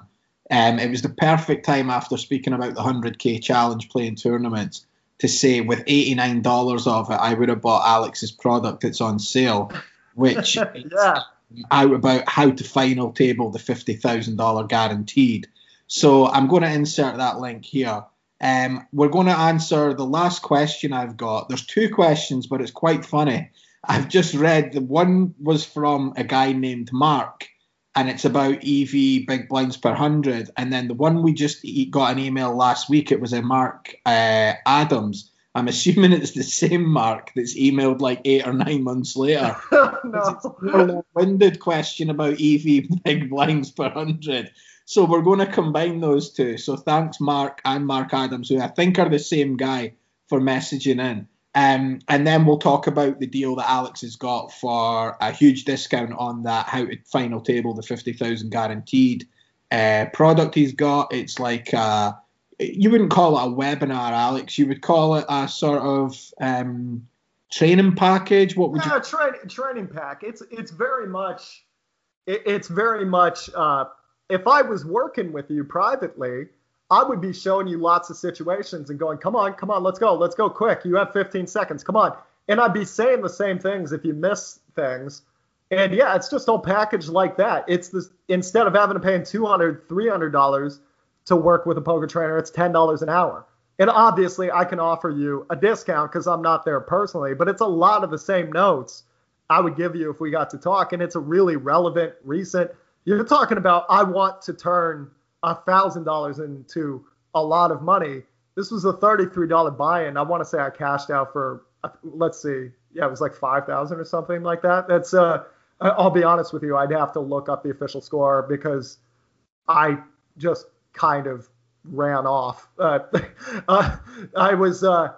Um, it was the perfect time after speaking about the one hundred K challenge playing tournaments to say with eighty-nine dollars of it, I would have bought Alex's product that's on sale, which yeah. is out about How to Final Table the fifty thousand dollars Guaranteed. So I'm going to insert that link here. Um, we're going to answer the last question I've got. There's two questions, but it's quite funny. I've just read the one was from a guy named Mark, and it's about E V big blinds per hundred. And then the one we just got an email last week, it was a Mark uh, Adams. I'm assuming it's the same Mark that's emailed like eight or nine months later. No. It's a long-winded question about E V big blinds per hundred. So we're going to combine those two. So thanks, Mark and Mark Adams, who I think are the same guy, for messaging in. Um, and then we'll talk about the deal that Alex has got for a huge discount on that How to Final Table the fifty thousand Guaranteed uh, product he's got. It's like, a, you wouldn't call it a webinar, Alex. You would call it a sort of um, training package. What would yeah, you? Tra- training pack. It's it's very much. It, it's very much. Uh, If I was working with you privately, I would be showing you lots of situations and going, come on, come on, let's go, let's go quick. You have fifteen seconds, come on. And I'd be saying the same things if you miss things. And yeah, it's just all packaged like that. It's this, instead of having to pay two hundred dollars, three hundred dollars to work with a poker trainer, it's ten dollars an hour. And obviously I can offer you a discount because I'm not there personally, but it's a lot of the same notes I would give you if we got to talk. And it's a really relevant, recent, you're talking about, I want to turn one thousand dollars into a lot of money. This was a thirty-three dollars buy-in. I want to say I cashed out for, let's see, yeah, it was like five thousand dollars or something like that. That's, uh, I'll be honest with you, I'd have to look up the official score because I just kind of ran off. Uh, uh, I was uh,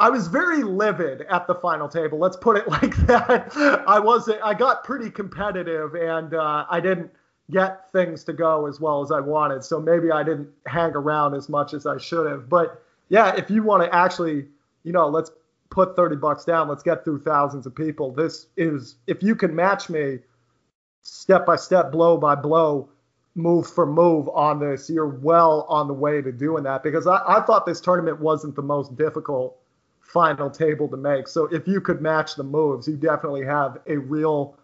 I was very livid at the final table. Let's put it like that. I wasn't. I got pretty competitive, and uh, I didn't get things to go as well as I wanted. So maybe I didn't hang around as much as I should have. But yeah, if you want to actually, you know, let's put thirty bucks down. Let's get through thousands of people. This is, if you can match me step by step, blow by blow, move for move on this, you're well on the way to doing that, because I, I thought this tournament wasn't the most difficult final table to make. So if you could match the moves, you definitely have a real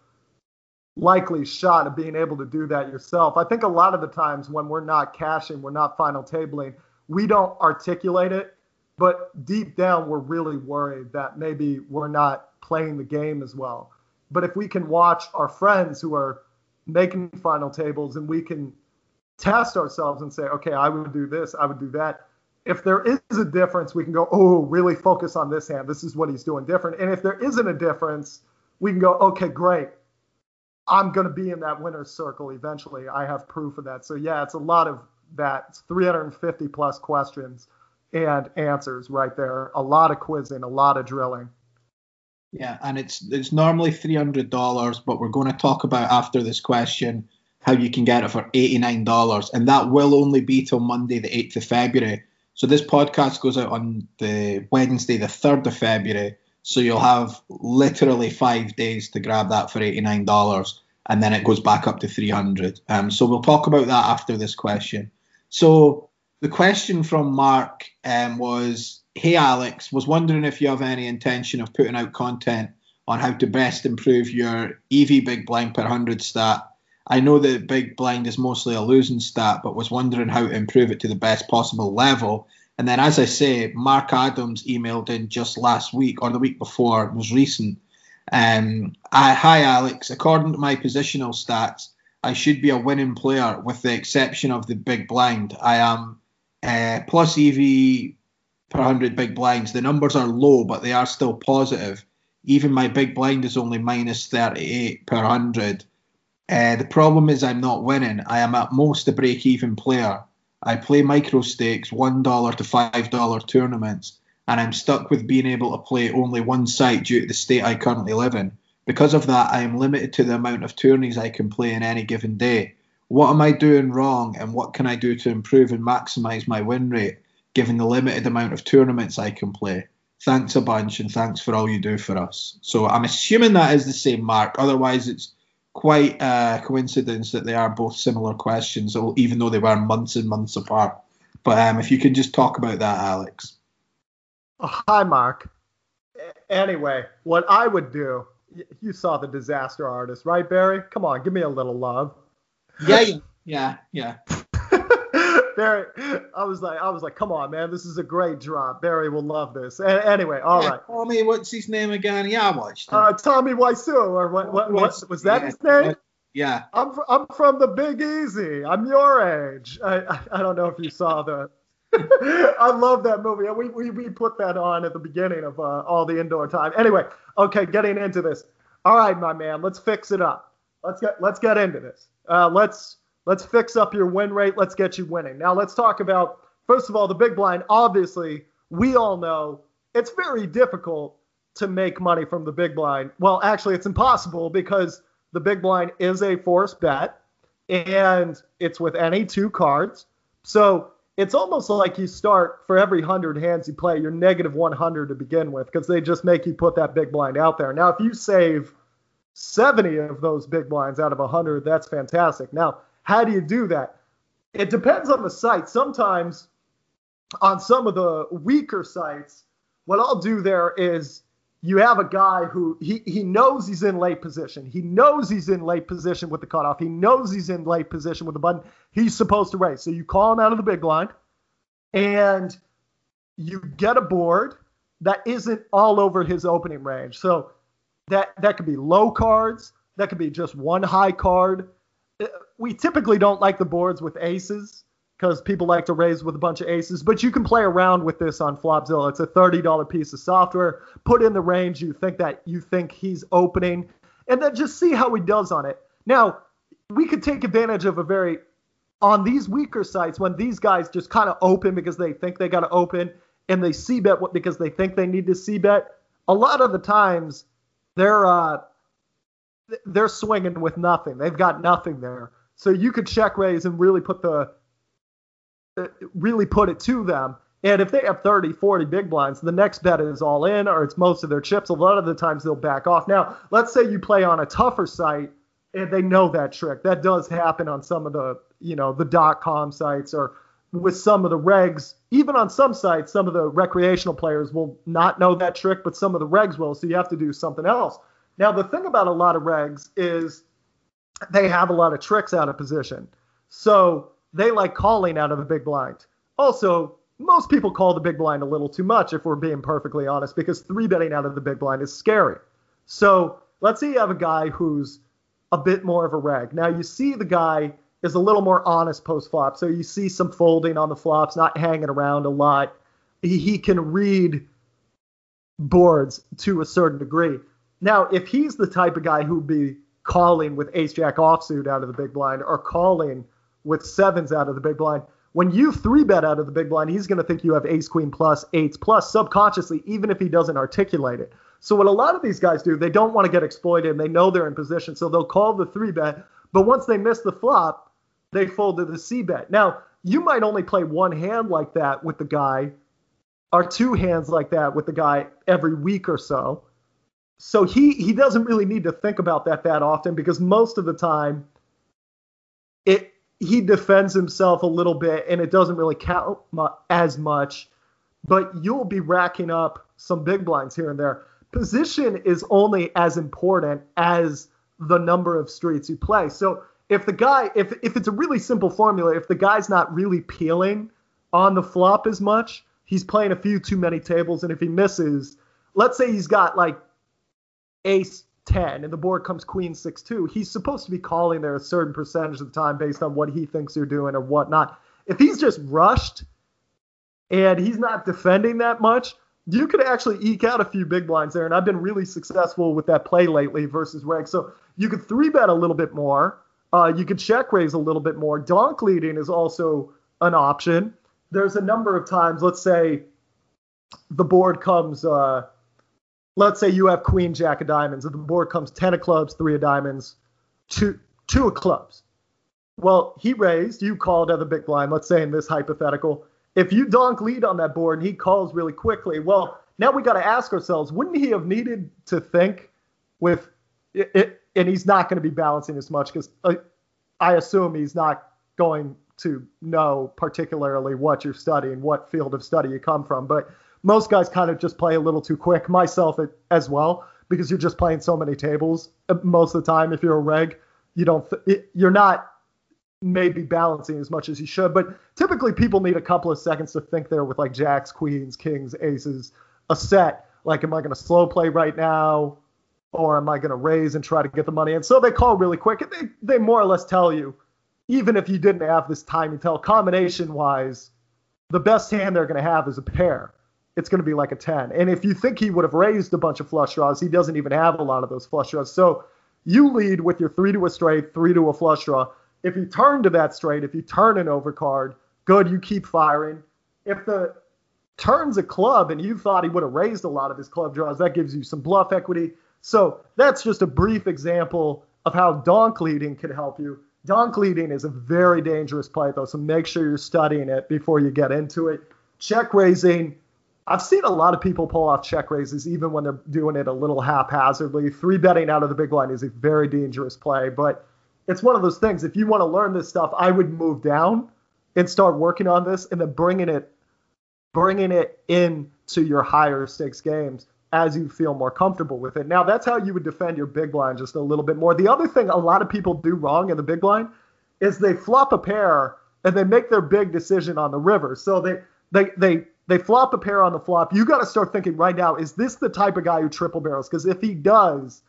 likely shot of being able to do that yourself. I think a lot of the times when we're not cashing, we're not final tabling, we don't articulate it. But deep down, we're really worried that maybe we're not playing the game as well. But if we can watch our friends who are making final tables and we can test ourselves and say, okay, I would do this, I would do that. If there is a difference, we can go, oh, really focus on this hand. This is what he's doing different. And if there isn't a difference, we can go, okay, great. I'm going to be in that winner's circle eventually. I have proof of that. So yeah, it's a lot of that. It's three hundred fifty plus questions and answers right there. A lot of quizzing, a lot of drilling. Yeah, and it's it's normally three hundred dollars, but we're going to talk about after this question how you can get it for eighty-nine dollars, and that will only be till Monday the eighth of February. So this podcast goes out on the Wednesday the third of February, so you'll have literally five days to grab that for eighty-nine dollars, and then it goes back up to three hundred dollars. Um, so we'll talk about that after this question. So the question from Mark um, was, hey Alex, was wondering if you have any intention of putting out content on how to best improve your E V big blind per one hundred stat. I know that big blind is mostly a losing stat, but was wondering how to improve it to the best possible level. And then, as I say, Mark Adams emailed in just last week or the week before, it was recent. Um, I, hi Alex, according to my positional stats, I should be a winning player with the exception of the big blind. I am uh, plus E V per one hundred big blinds. The numbers are low, but they are still positive. Even my big blind is only minus thirty-eight per one hundred. Uh, the problem is I'm not winning. I am at most a break-even player. I play micro stakes, one dollar to five dollar tournaments, and I'm stuck with being able to play only one site due to the state I currently live in. Because of that, I am limited to the amount of tourneys I can play in any given day. What am I doing wrong, and what can I do to improve and maximise my win rate, given the limited amount of tournaments I can play? Thanks a bunch, and thanks for all you do for us. So I'm assuming that is the same, Mark. Otherwise, it's quite a coincidence that they are both similar questions, even though they were months and months apart. But um, if you can just talk about that, Alex. Oh, hi, Mark. Anyway, what I would do, you saw The Disaster Artist, right, Barry? Come on, give me a little love. Yeah, yeah, yeah. Barry, I was like, I was like, come on, man, this is a great drop. Barry will love this. A- anyway, all yeah, right. Tommy, what's his name again? Yeah, I watched it. Uh, Tommy Wiseau, or what? What, what was that yeah. his name? Yeah. I'm fr- I'm from the Big Easy. I'm your age. I I, I don't know if you saw that. I love that movie. We we we put that on at the beginning of uh, all the indoor time. Anyway, okay, getting into this. All right, my man, let's fix it up. Let's get let's get into this. Uh, let's. Let's fix up your win rate. Let's get you winning. Now let's talk about, first of all, the big blind. Obviously, we all know it's very difficult to make money from the big blind. Well, actually, it's impossible because the big blind is a forced bet, and it's with any two cards. So it's almost like you start, for every one hundred hands you play, you're negative one hundred to begin with, because they just make you put that big blind out there. Now, if you save seventy of those big blinds out of one hundred, that's fantastic. Now, how do you do that? It depends on the site. Sometimes on some of the weaker sites, what I'll do there is you have a guy who he, he knows he's in late position. He knows he's in late position with the cutoff. He knows he's in late position with the button. He's supposed to raise. So you call him out of the big blind and you get a board that isn't all over his opening range. So that, that could be low cards. That could be just one high card. We typically don't like the boards with aces because people like to raise with a bunch of aces, but you can play around with this on Flopzilla. It's a thirty dollars piece of software. Put in the range you think that you think he's opening, and then just see how he does on it. Now, we could take advantage of a very, on these weaker sites, when these guys just kind of open because they think they got to open, and they c-bet because they think they need to c-bet, a lot of the times they're uh, they're swinging with nothing. They've got nothing there. So you could check raise and really put the really put it to them. And if they have thirty, forty big blinds, the next bet is all in or it's most of their chips. A lot of the times they'll back off. Now, let's say you play on a tougher site and they know that trick. That does happen on some of the, you know, the dot-com sites or with some of the regs. Even on some sites, some of the recreational players will not know that trick, but some of the regs will. So you have to do something else. Now, the thing about a lot of regs is they have a lot of tricks out of position. So they like calling out of the big blind. Also, most people call the big blind a little too much, if we're being perfectly honest, because three betting out of the big blind is scary. So let's say you have a guy who's a bit more of a reg. Now, you see the guy is a little more honest post-flop. So you see some folding on the flops, not hanging around a lot. He, he can read boards to a certain degree. Now, if he's the type of guy who'd be calling with ace-jack offsuit out of the big blind or calling with sevens out of the big blind, when you three-bet out of the big blind, he's going to think you have ace-queen plus, eights plus, subconsciously, even if he doesn't articulate it. So what a lot of these guys do, they don't want to get exploited, and they know they're in position, so they'll call the three-bet, but once they miss the flop, they fold to the c-bet. Now, you might only play one hand like that with the guy, or two hands like that with the guy every week or so. So he, he doesn't really need to think about that that often because most of the time it he defends himself a little bit and it doesn't really count mu- as much. But you'll be racking up some big blinds here and there. Position is only as important as the number of streets you play. So if the guy, if if it's a really simple formula, if the guy's not really peeling on the flop as much, he's playing a few too many tables. And if he misses, let's say he's got like ace ten and the board comes queen six two, he's supposed to be calling there a certain percentage of the time based on what he thinks you're doing or whatnot. If he's just rushed and he's not defending that much, you could actually eke out a few big blinds there. And I've been really successful with that play lately versus reg. So you could three bet a little bit more. Uh, you could check raise a little bit more. Donk leading is also an option. There's a number of times, let's say the board comes, uh, let's say you have queen, jack of diamonds. If the board comes ten of clubs, three of diamonds, two, two of clubs. Well, he raised, you called out the big blind, let's say in this hypothetical. If you donk lead on that board and he calls really quickly, well, now we got to ask ourselves, wouldn't he have needed to think with it? it and he's not going to be balancing as much because uh, I assume he's not going to know particularly what you're studying, what field of study you come from. But most guys kind of just play a little too quick, myself as well, because you're just playing so many tables. Most of the time, if you're a reg, you don't, th- you're not maybe balancing as much as you should. But typically, people need a couple of seconds to think there with like jacks, queens, kings, aces, a set. Like, am I going to slow play right now, or am I going to raise and try to get the money? And so they call really quick, and they they more or less tell you, even if you didn't have this time to tell, combination wise, the best hand they're going to have is a pair. It's going to be like a ten. And if you think he would have raised a bunch of flush draws, he doesn't even have a lot of those flush draws. So you lead with your three to a straight, three to a flush draw. If you turn to that straight, if you turn an overcard, good, you keep firing. If the turn's a club and you thought he would have raised a lot of his club draws, that gives you some bluff equity. So that's just a brief example of how donk leading could help you. Donk leading is a very dangerous play, though, so make sure you're studying it before you get into it. Check raising. I've seen a lot of people pull off check raises, even when they're doing it a little haphazardly. Three betting out of the big blind is a very dangerous play, but it's one of those things. If you want to learn this stuff, I would move down and start working on this and then bringing it bringing it in to your higher stakes games as you feel more comfortable with it. Now, that's how you would defend your big blind just a little bit more. The other thing a lot of people do wrong in the big blind is they flop a pair and they make their big decision on the river. So they they they they flop a pair on the flop. You got to start thinking right now, is this the type of guy who triple barrels? Because if he does,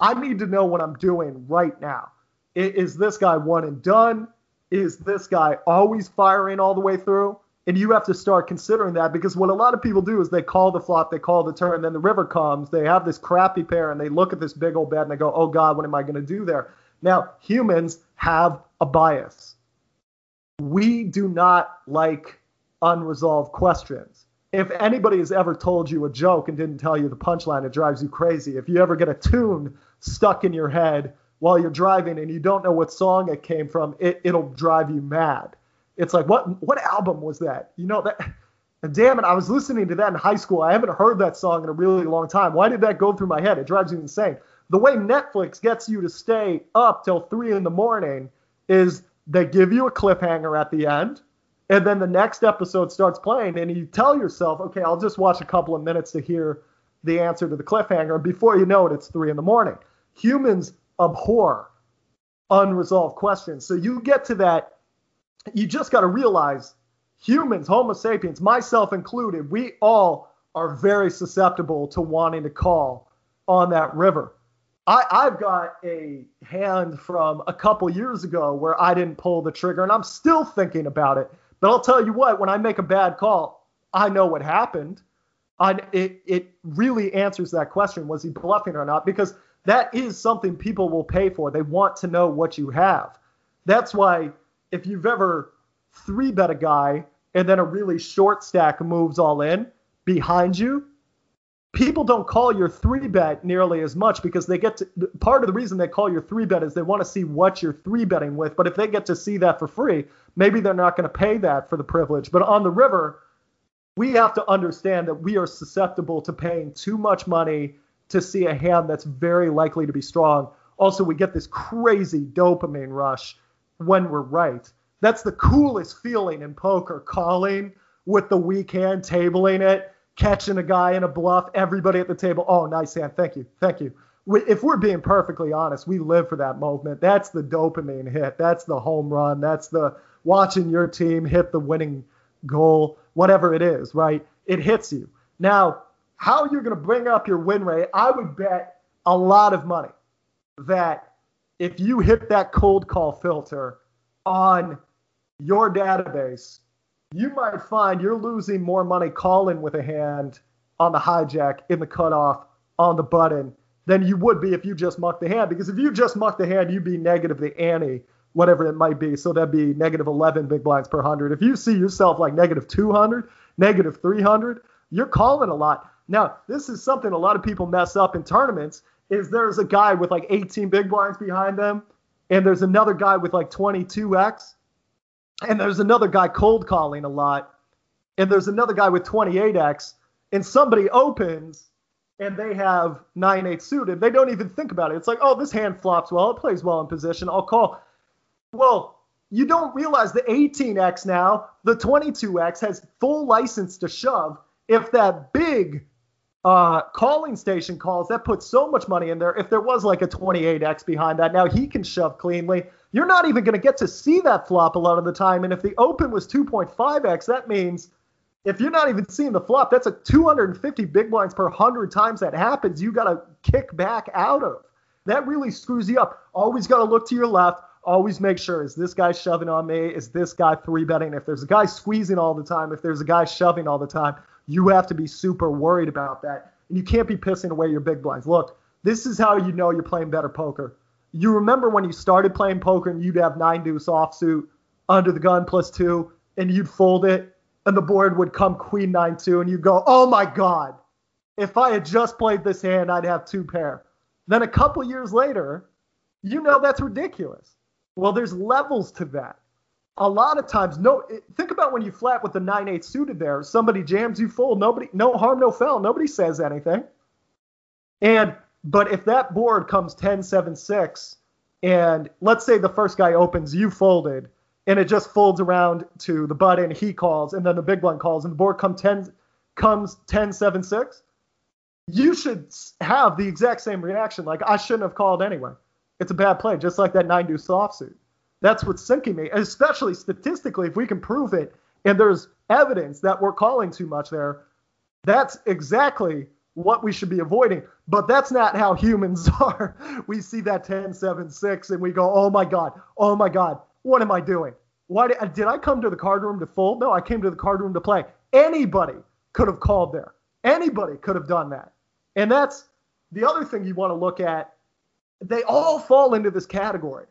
I need to know what I'm doing right now. Is this guy one and done? Is this guy always firing all the way through? And you have to start considering that, because what a lot of people do is they call the flop, they call the turn, then the river comes, they have this crappy pair, and they look at this big old bet and they go, oh God, what am I going to do there? Now, humans have a bias. We do not like unresolved questions. If anybody has ever told you a joke and didn't tell you the punchline, it drives you crazy. If you ever get a tune stuck in your head while you're driving and you don't know what song it came from, it, it'll drive you mad. It's like, what what album was that? You know, that, damn it, I was listening to that in high school. I haven't heard that song in a really long time. Why did that go through my head? It drives you insane. The way Netflix gets you to stay up till three in the morning is they give you a cliffhanger at the end, and then the next episode starts playing, and you tell yourself, okay, I'll just watch a couple of minutes to hear the answer to the cliffhanger. Before you know it, it's three in the morning. Humans abhor unresolved questions. So you get to that. You just got to realize humans, Homo sapiens, myself included, we all are very susceptible to wanting to call on that river. I, I've got a hand from a couple years ago where I didn't pull the trigger, and I'm still thinking about it. But I'll tell you what, when I make a bad call, I know what happened. I, it, it really answers that question, was he bluffing or not? Because that is something people will pay for. They want to know what you have. That's why... if you've ever three bet a guy and then a really short stack moves all in behind you, people don't call your three bet nearly as much, because they get to, part of the reason they call your three bet is they want to see what you're three betting with. But if they get to see that for free, maybe they're not going to pay that for the privilege. But on the river, we have to understand that we are susceptible to paying too much money to see a hand that's very likely to be strong. Also, we get this crazy dopamine rush when we're right. That's the coolest feeling in poker, calling with the weak hand, tabling it, catching a guy in a bluff, everybody at the table, oh, nice hand, thank you, thank you. We, if we're being perfectly honest, we live for that moment. That's the dopamine hit. That's the home run. That's the watching your team hit the winning goal, whatever it is, right? It hits you. Now, how you're going to bring up your win rate, I would bet a lot of money that if you hit that cold call filter on your database, you might find you're losing more money calling with a hand on the hijack, in the cutoff, on the button, than you would be if you just mucked the hand. Because if you just mucked the hand, you'd be negative the ante, whatever it might be. So that'd be negative eleven big blinds per one hundred. If you see yourself like negative two hundred, negative three hundred, you're calling a lot. Now, this is something a lot of people mess up in tournaments. Is there's a guy with like eighteen big blinds behind them, and there's another guy with like twenty-two X, and there's another guy cold calling a lot, and there's another guy with twenty-eight X, and somebody opens and they have nine eight suited. They don't even think about it. It's like, oh, this hand flops well. It plays well in position. I'll call. Well, you don't realize the eighteen X now, the twenty-two X has full license to shove. If that big Uh, calling station calls, that puts so much money in there. If there was like a twenty-eight X behind that, now he can shove cleanly. You're not even going to get to see that flop a lot of the time. And if the open was two point five X, that means if you're not even seeing the flop, that's a two hundred fifty big blinds per one hundred times that happens. You got to kick back out of. That really screws you up. Always got to look to your left. Always make sure, is this guy shoving on me? Is this guy three betting? If there's a guy squeezing all the time, if there's a guy shoving all the time, you have to be super worried about that. And you can't be pissing away your big blinds. Look, this is how you know you're playing better poker. You remember when you started playing poker and you'd have nine deuce offsuit, under the gun plus two, and you'd fold it, and the board would come queen nine two, and you'd go, oh my God, if I had just played this hand, I'd have two pair. Then a couple years later, you know that's ridiculous. Well, there's levels to that. A lot of times, no. Think about when you flat with the nine eight suited there. Somebody jams you full. Nobody, no harm, no foul. Nobody says anything. And but if that board comes ten seven six, and let's say the first guy opens, you folded, and it just folds around to the button. He calls, and then the big blind calls, and the board come ten, comes ten seven six. You should have the exact same reaction. Like, I shouldn't have called anyway. It's a bad play, just like that nine deuce offsuit. That's what's sinking me, especially statistically, if we can prove it, and there's evidence that we're calling too much there. That's exactly what we should be avoiding. But that's not how humans are. We see that ten seven six and we go, oh my God, oh my God, what am I doing? Why did, did I come to the card room to fold? No, I came to the card room to play. Anybody could have called there. Anybody could have done that. And that's the other thing you want to look at. They all fall into this category.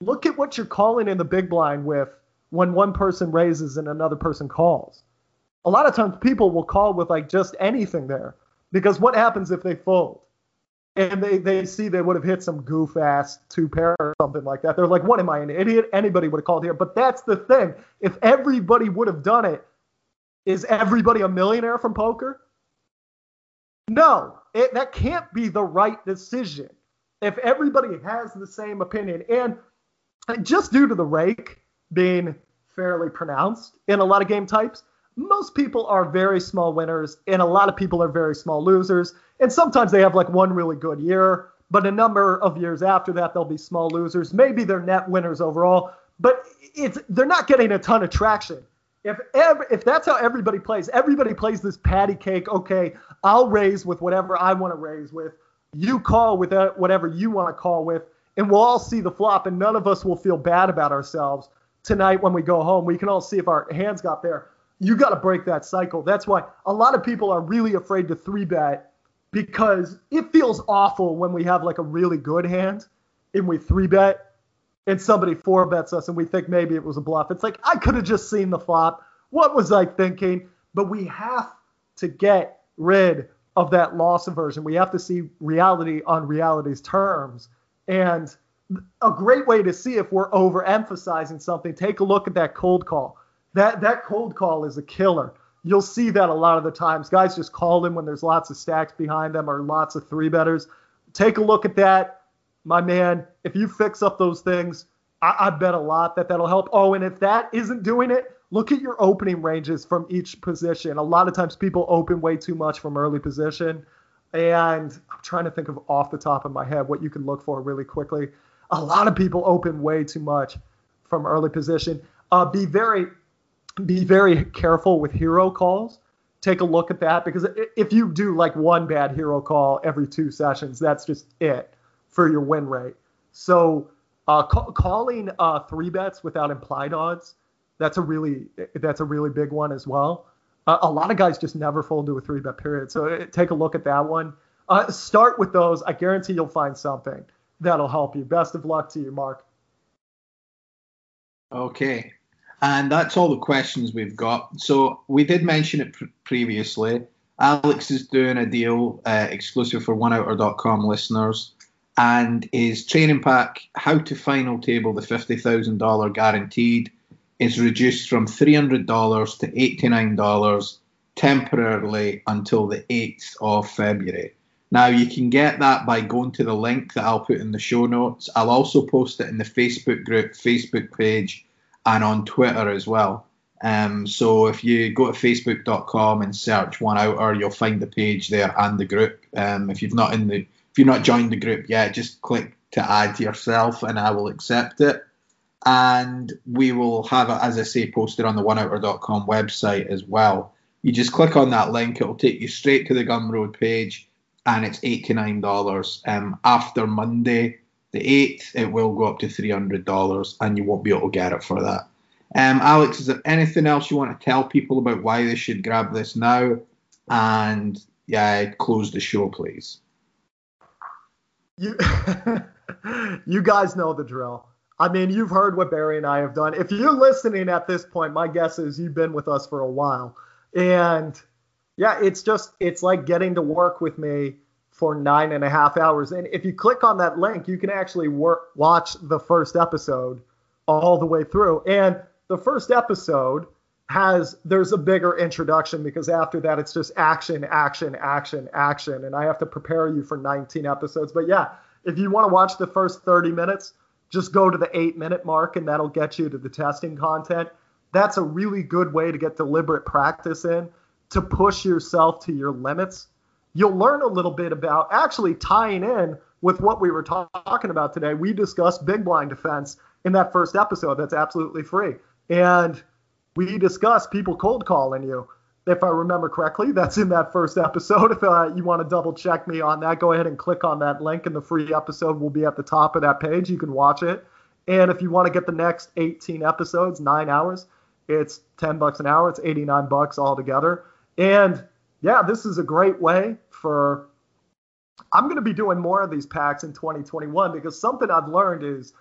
Look at what you're calling in the big blind with when one person raises and another person calls. A lot of times people will call with like just anything there, because what happens if they fold and they, they see they would have hit some goof ass two pair or something like that? They're like, what am I, an idiot? Anybody would have called here. But that's the thing. If everybody would have done it, is everybody a millionaire from poker? No, it, that can't be the right decision. If everybody has the same opinion, and just due to the rake being fairly pronounced in a lot of game types, most people are very small winners, and a lot of people are very small losers. And sometimes they have like one really good year, but a number of years after that, they'll be small losers. Maybe they're net winners overall, but it's they're not getting a ton of traction. If ever, if that's how everybody plays, everybody plays this patty cake, okay, I'll raise with whatever I want to raise with. You call with whatever you want to call with, and we'll all see the flop, and none of us will feel bad about ourselves tonight when we go home. We can all see if our hands got there. You got to break that cycle. That's why a lot of people are really afraid to three bet, because it feels awful when we have like a really good hand and we three bet and somebody four bets us and we think maybe it was a bluff. It's like, I could have just seen the flop. What was I thinking? But we have to get rid of that loss aversion. We have to see reality on reality's terms. And a great way to see if we're overemphasizing something, take a look at that cold call. That that cold call is a killer. You'll see that a lot of the times. Guys just call in when there's lots of stacks behind them or lots of three betters. Take a look at that, my man. If you fix up those things, I, I bet a lot that that'll help. Oh, and if that isn't doing it, look at your opening ranges from each position. A lot of times people open way too much from early position. And I'm trying to think of off the top of my head what you can look for really quickly. A lot of people open way too much from early position. Uh, be very, be very careful with hero calls. Take a look at that, because if you do like one bad hero call every two sessions, that's just it for your win rate. So uh, ca- calling uh, three bets without implied odds, That's a really that's a really big one as well. Uh, a lot of guys just never fold to a three bet period. So it, take a look at that one. Uh, start with those. I guarantee you'll find something that'll help you. Best of luck to you, Mark. Okay, and that's all the questions we've got. So we did mention it pr- previously. Alex is doing a deal uh, exclusive for one outer dot com listeners, and his training pack, How to Final Table the fifty thousand dollars Guaranteed, is reduced from three hundred dollars to eighty-nine dollars temporarily until the eighth of February. Now, you can get that by going to the link that I'll put in the show notes. I'll also post it in the Facebook group, Facebook page, and on Twitter as well. Um, so if you go to facebook dot com and search OneOuter, you'll find the page there and the group. Um, if you've not in the, if you've not joined the group yet, just click to add to yourself and I will accept it. And we will have it, as I say, posted on the one outer dot com website as well. You just click on that link. It will take you straight to the Gumroad page, and it's eighty-nine dollars. Um, after Monday the eighth, it will go up to three hundred dollars, and you won't be able to get it for that. Um, Alex, is there anything else you want to tell people about why they should grab this now? And, yeah, close the show, please. You, you guys know the drill. I mean, you've heard what Barry and I have done. If you're listening at this point, my guess is you've been with us for a while. And, yeah, it's just it's like getting to work with me for nine and a half hours. And if you click on that link, you can actually work, watch the first episode all the way through. And the first episode has there's a bigger introduction, because after that, it's just action, action, action, action. And I have to prepare you for nineteen episodes. But, yeah, if you want to watch the first thirty minutes, just go to the eight-minute mark, and that'll get you to the testing content. That's a really good way to get deliberate practice in, to push yourself to your limits. You'll learn a little bit about actually tying in with what we were talk- talking about today. We discussed big blind defense in that first episode. That's absolutely free. And we discussed people cold calling you. If I remember correctly, that's in that first episode. If uh, you want to double check me on that, go ahead and click on that link, and the free episode will be at the top of that page. You can watch it. And if you want to get the next eighteen episodes, nine hours, it's ten bucks an hour. It's eighty-nine bucks altogether. And yeah, this is a great way for, I'm going to be doing more of these packs in twenty twenty-one, because something I've learned is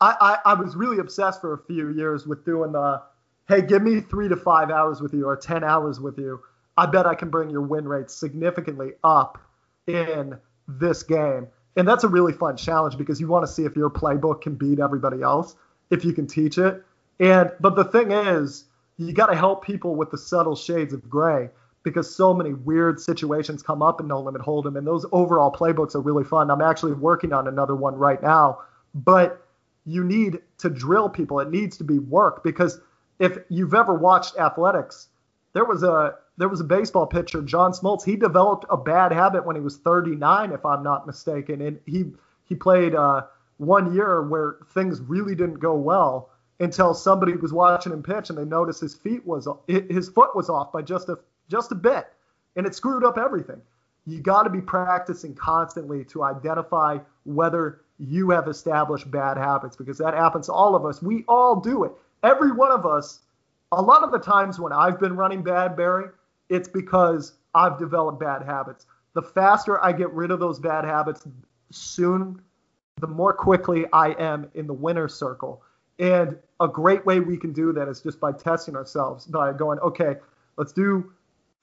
I, I, I was really obsessed for a few years with doing the, hey, give me three to five hours with you or ten hours with you. I bet I can bring your win rate significantly up in this game. And that's a really fun challenge, because you want to see if your playbook can beat everybody else, if you can teach it. And but the thing is, you got to help people with the subtle shades of gray, because so many weird situations come up in No Limit Hold'em, and those overall playbooks are really fun. I'm actually working on another one right now, but you need to drill people. It needs to be work, because if you've ever watched athletics, there was a there was a baseball pitcher, John Smoltz. He developed a bad habit when he was thirty-nine, if I'm not mistaken, and he he played uh, one year where things really didn't go well, until somebody was watching him pitch and they noticed his feet was his foot was off by just a just a bit, and it screwed up everything. You got to be practicing constantly to identify whether you have established bad habits, because that happens to all of us. We all do it. Every one of us. A lot of the times when I've been running bad, Barry, it's because I've developed bad habits. The faster I get rid of those bad habits soon, the more quickly I am in the winner's circle. And a great way we can do that is just by testing ourselves, by going, okay, let's do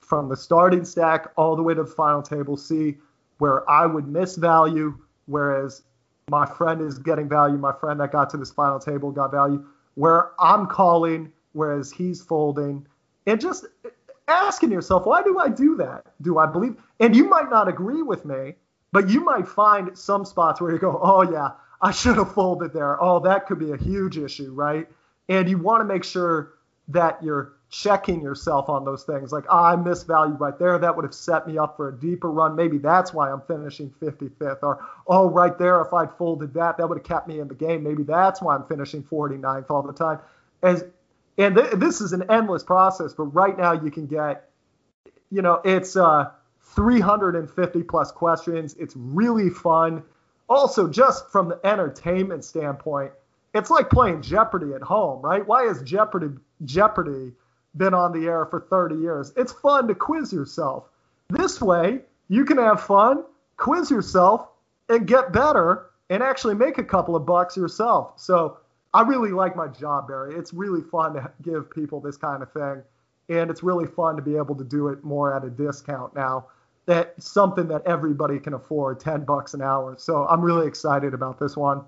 from the starting stack all the way to the final table, see where I would miss value, whereas my friend is getting value. My friend that got to this final table got value, where I'm calling, whereas he's folding. And just asking yourself, why do I do that? Do I believe? And you might not agree with me, but you might find some spots where you go, oh, yeah, I should have folded there. Oh, that could be a huge issue, right? And you want to make sure that you're checking yourself on those things. Like, oh, I misvalued right there. That would have set me up for a deeper run. Maybe that's why I'm finishing fifty-fifth. Or, oh, right there, if I'd folded that, that would have kept me in the game. Maybe that's why I'm finishing forty-ninth all the time. As, and th- this is an endless process, but right now you can get, you know, it's uh, three hundred fifty plus questions. It's really fun. Also, just from the entertainment standpoint, it's like playing Jeopardy at home, right? Why has Jeopardy Jeopardy been on the air for thirty years? It's fun to quiz yourself. This way, you can have fun, quiz yourself, and get better, and actually make a couple of bucks yourself. So I really like my job, Barry. It's really fun to give people this kind of thing, and it's really fun to be able to do it more at a discount now. That's something that everybody can afford, ten bucks an hour. So I'm really excited about this one.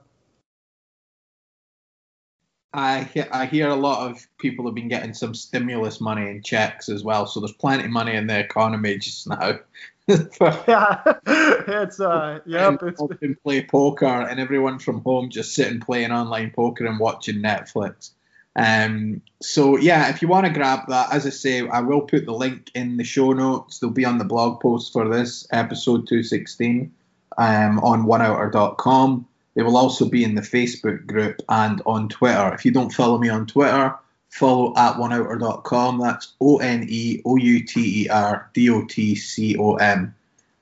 I hear, I hear a lot of people have been getting some stimulus money and checks as well. So there's plenty of money in the economy just now. But, yeah, it's uh, yep, it's been play poker, and everyone from home just sitting playing online poker and watching Netflix. Um, so yeah, if you want to grab that, as I say, I will put the link in the show notes. They'll be on the blog post for this episode two sixteen um, on one outer dot com. They will also be in the Facebook group and on Twitter. If you don't follow me on Twitter, follow at one outer dot com. That's O N E O U T E R D O T C O M,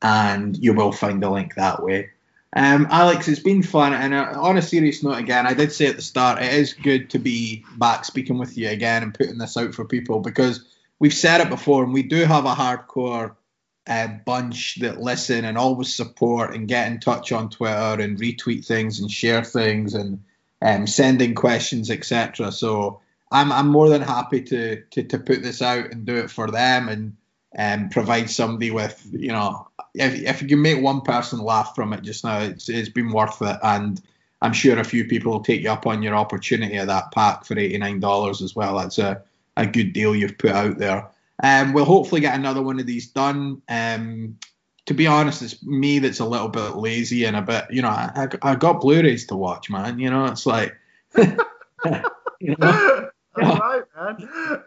and you will find the link that way. Um, Alex, it's been fun, and uh, on a serious note again, I did say at the start, it is good to be back speaking with you again and putting this out for people, because we've said it before, and we do have a hardcore uh, bunch that listen and always support and get in touch on Twitter and retweet things and share things and um, send in questions, et cetera. So I'm I'm more than happy to, to to put this out and do it for them and um, provide somebody with, you know, If if you can make one person laugh from it just now, it's it's been worth it, and I'm sure a few people will take you up on your opportunity of that pack for eighty-nine dollars as well. That's a, a good deal you've put out there. Um, we'll hopefully get another one of these done. Um, to be honest, it's me that's a little bit lazy and a bit, you know, I, I, I got Blu-rays to watch, man. You know, it's like, you know, all right, man.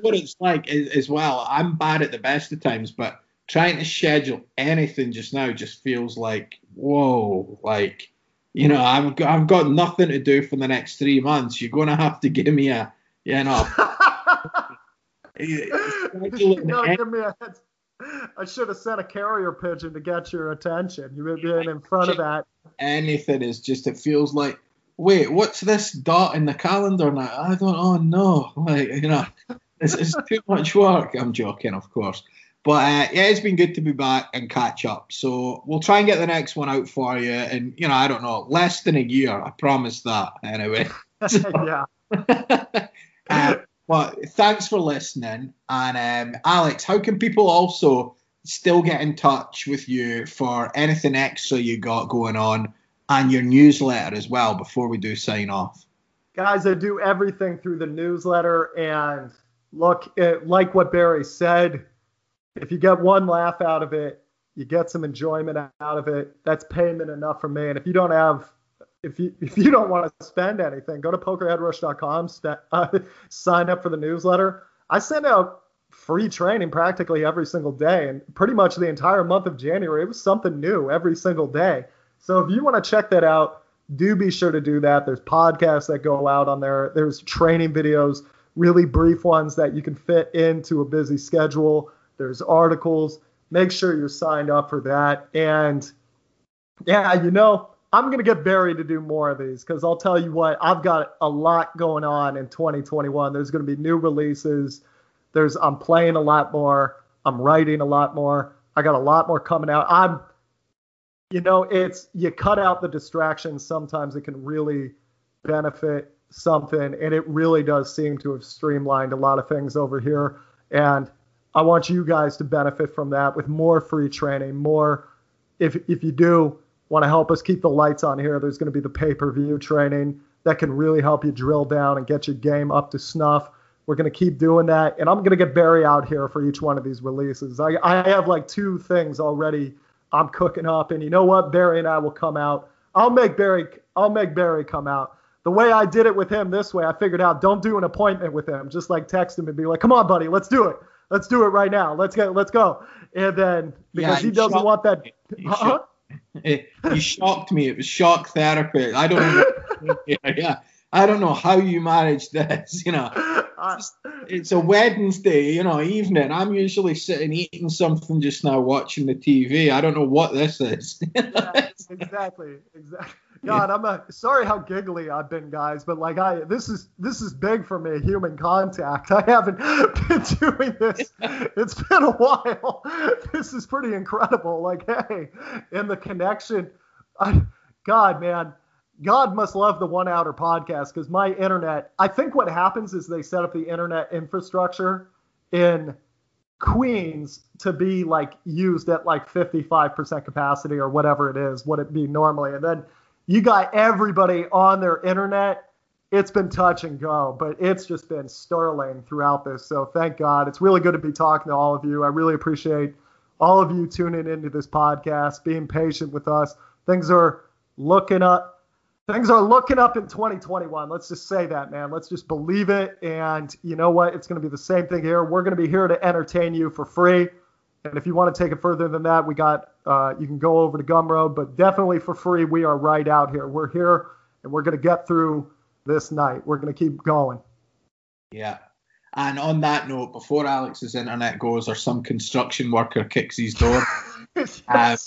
What it's like is, as well, I'm bad at the best of times, but trying to schedule anything just now just feels like, whoa, like, you know, I've got, I've got nothing to do for the next three months. You're going to have to give me a, you know. You're gonna give me a heads. I should have sent a carrier pigeon to get your attention. You would be in, in front of that. Anything is just, it feels like, wait, what's this dot in the calendar now? I don't, oh no. Like, you know, it's, it's too much work. I'm joking, of course. But uh, yeah, it's been good to be back and catch up. So we'll try and get the next one out for you. And, you know, I don't know, less than a year. I promise that anyway. So, yeah. uh, Well, thanks for listening. And um, Alex, how can people also still get in touch with you for anything extra you got going on and your newsletter as well before we do sign off? Guys, I do everything through the newsletter. And look, it, like what Barry said, if you get one laugh out of it, you get some enjoyment out of it. That's payment enough for me. And if you don't have If you if you don't want to spend anything, go to poker head rush dot com, st- uh, sign up for the newsletter. I send out free training practically every single day, and pretty much the entire month of January, it was something new every single day. So if you want to check that out, do be sure to do that. There's podcasts that go out on there. There's training videos, really brief ones that you can fit into a busy schedule. There's articles. Make sure you're signed up for that. And yeah, you know, I'm going to get Barry to do more of these because I'll tell you what, I've got a lot going on in twenty twenty-one. There's going to be new releases. There's I'm playing a lot more. I'm writing a lot more. I got a lot more coming out. I'm, you know, it's you cut out the distractions. Sometimes it can really benefit something. And it really does seem to have streamlined a lot of things over here. And I want you guys to benefit from that with more free training, more if if you do. Want to help us keep the lights on here, there's going to be the pay-per-view training that can really help you drill down and get your game up to snuff. We're going to keep doing that. And I'm going to get Barry out here for each one of these releases. I, I have like two things already I'm cooking up. And you know what? Barry and I will come out. I'll make Barry, I'll make Barry come out. The way I did it with him this way, I figured out don't do an appointment with him. Just like text him and be like, come on, buddy, let's do it. Let's do it right now. Let's get, let's go. And then because yeah, he doesn't shot, want that. Uh-huh. It, you shocked me. It was shock therapy. I don't. yeah, yeah, I don't know how you manage this. You know, it's, it's a Wednesday, you know, evening. I'm usually sitting eating something just now, watching the T V. I don't know what this is. yeah, exactly. Exactly. God, I'm a, sorry how giggly I've been, guys, but like I, this is this is big for me, human contact. I haven't been doing this. It's been a while. This is pretty incredible. Like, hey, and the connection. I, God, man, God must love the One Outer podcast because my internet. I think what happens is they set up the internet infrastructure in Queens to be like used at like fifty-five percent capacity or whatever it is, what it be normally, and then. You got everybody on their internet. It's been touch and go, but it's just been sterling throughout this. So thank God. It's really good to be talking to all of you. I really appreciate all of you tuning into this podcast, being patient with us. Things are looking up. Things are looking up in twenty twenty-one. Let's just say that, man. Let's just believe it. And you know what? It's going to be the same thing here. We're going to be here to entertain you for free. And if you want to take it further than that, we got uh, you can go over to Gumroad, but definitely for free, we are right out here. We're here, and we're going to get through this night. We're going to keep going. Yeah. And on that note, before Alex's internet goes or some construction worker kicks his door, yes.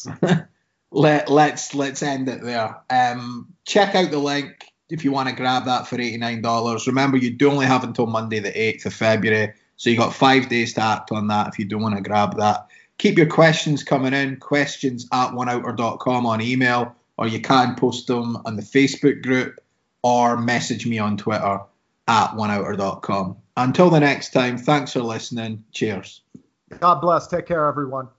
um, let, let's let's end it there. Um, check out the link if you want to grab that for eighty-nine dollars. Remember, you do only have until Monday the eighth of February. So you got five days to act on that if you don't want to grab that. Keep your questions coming in, questions at one outer dot com on email, or you can post them on the Facebook group or message me on Twitter at one outer dot com. Until the next time, thanks for listening. Cheers. God bless. Take care, everyone.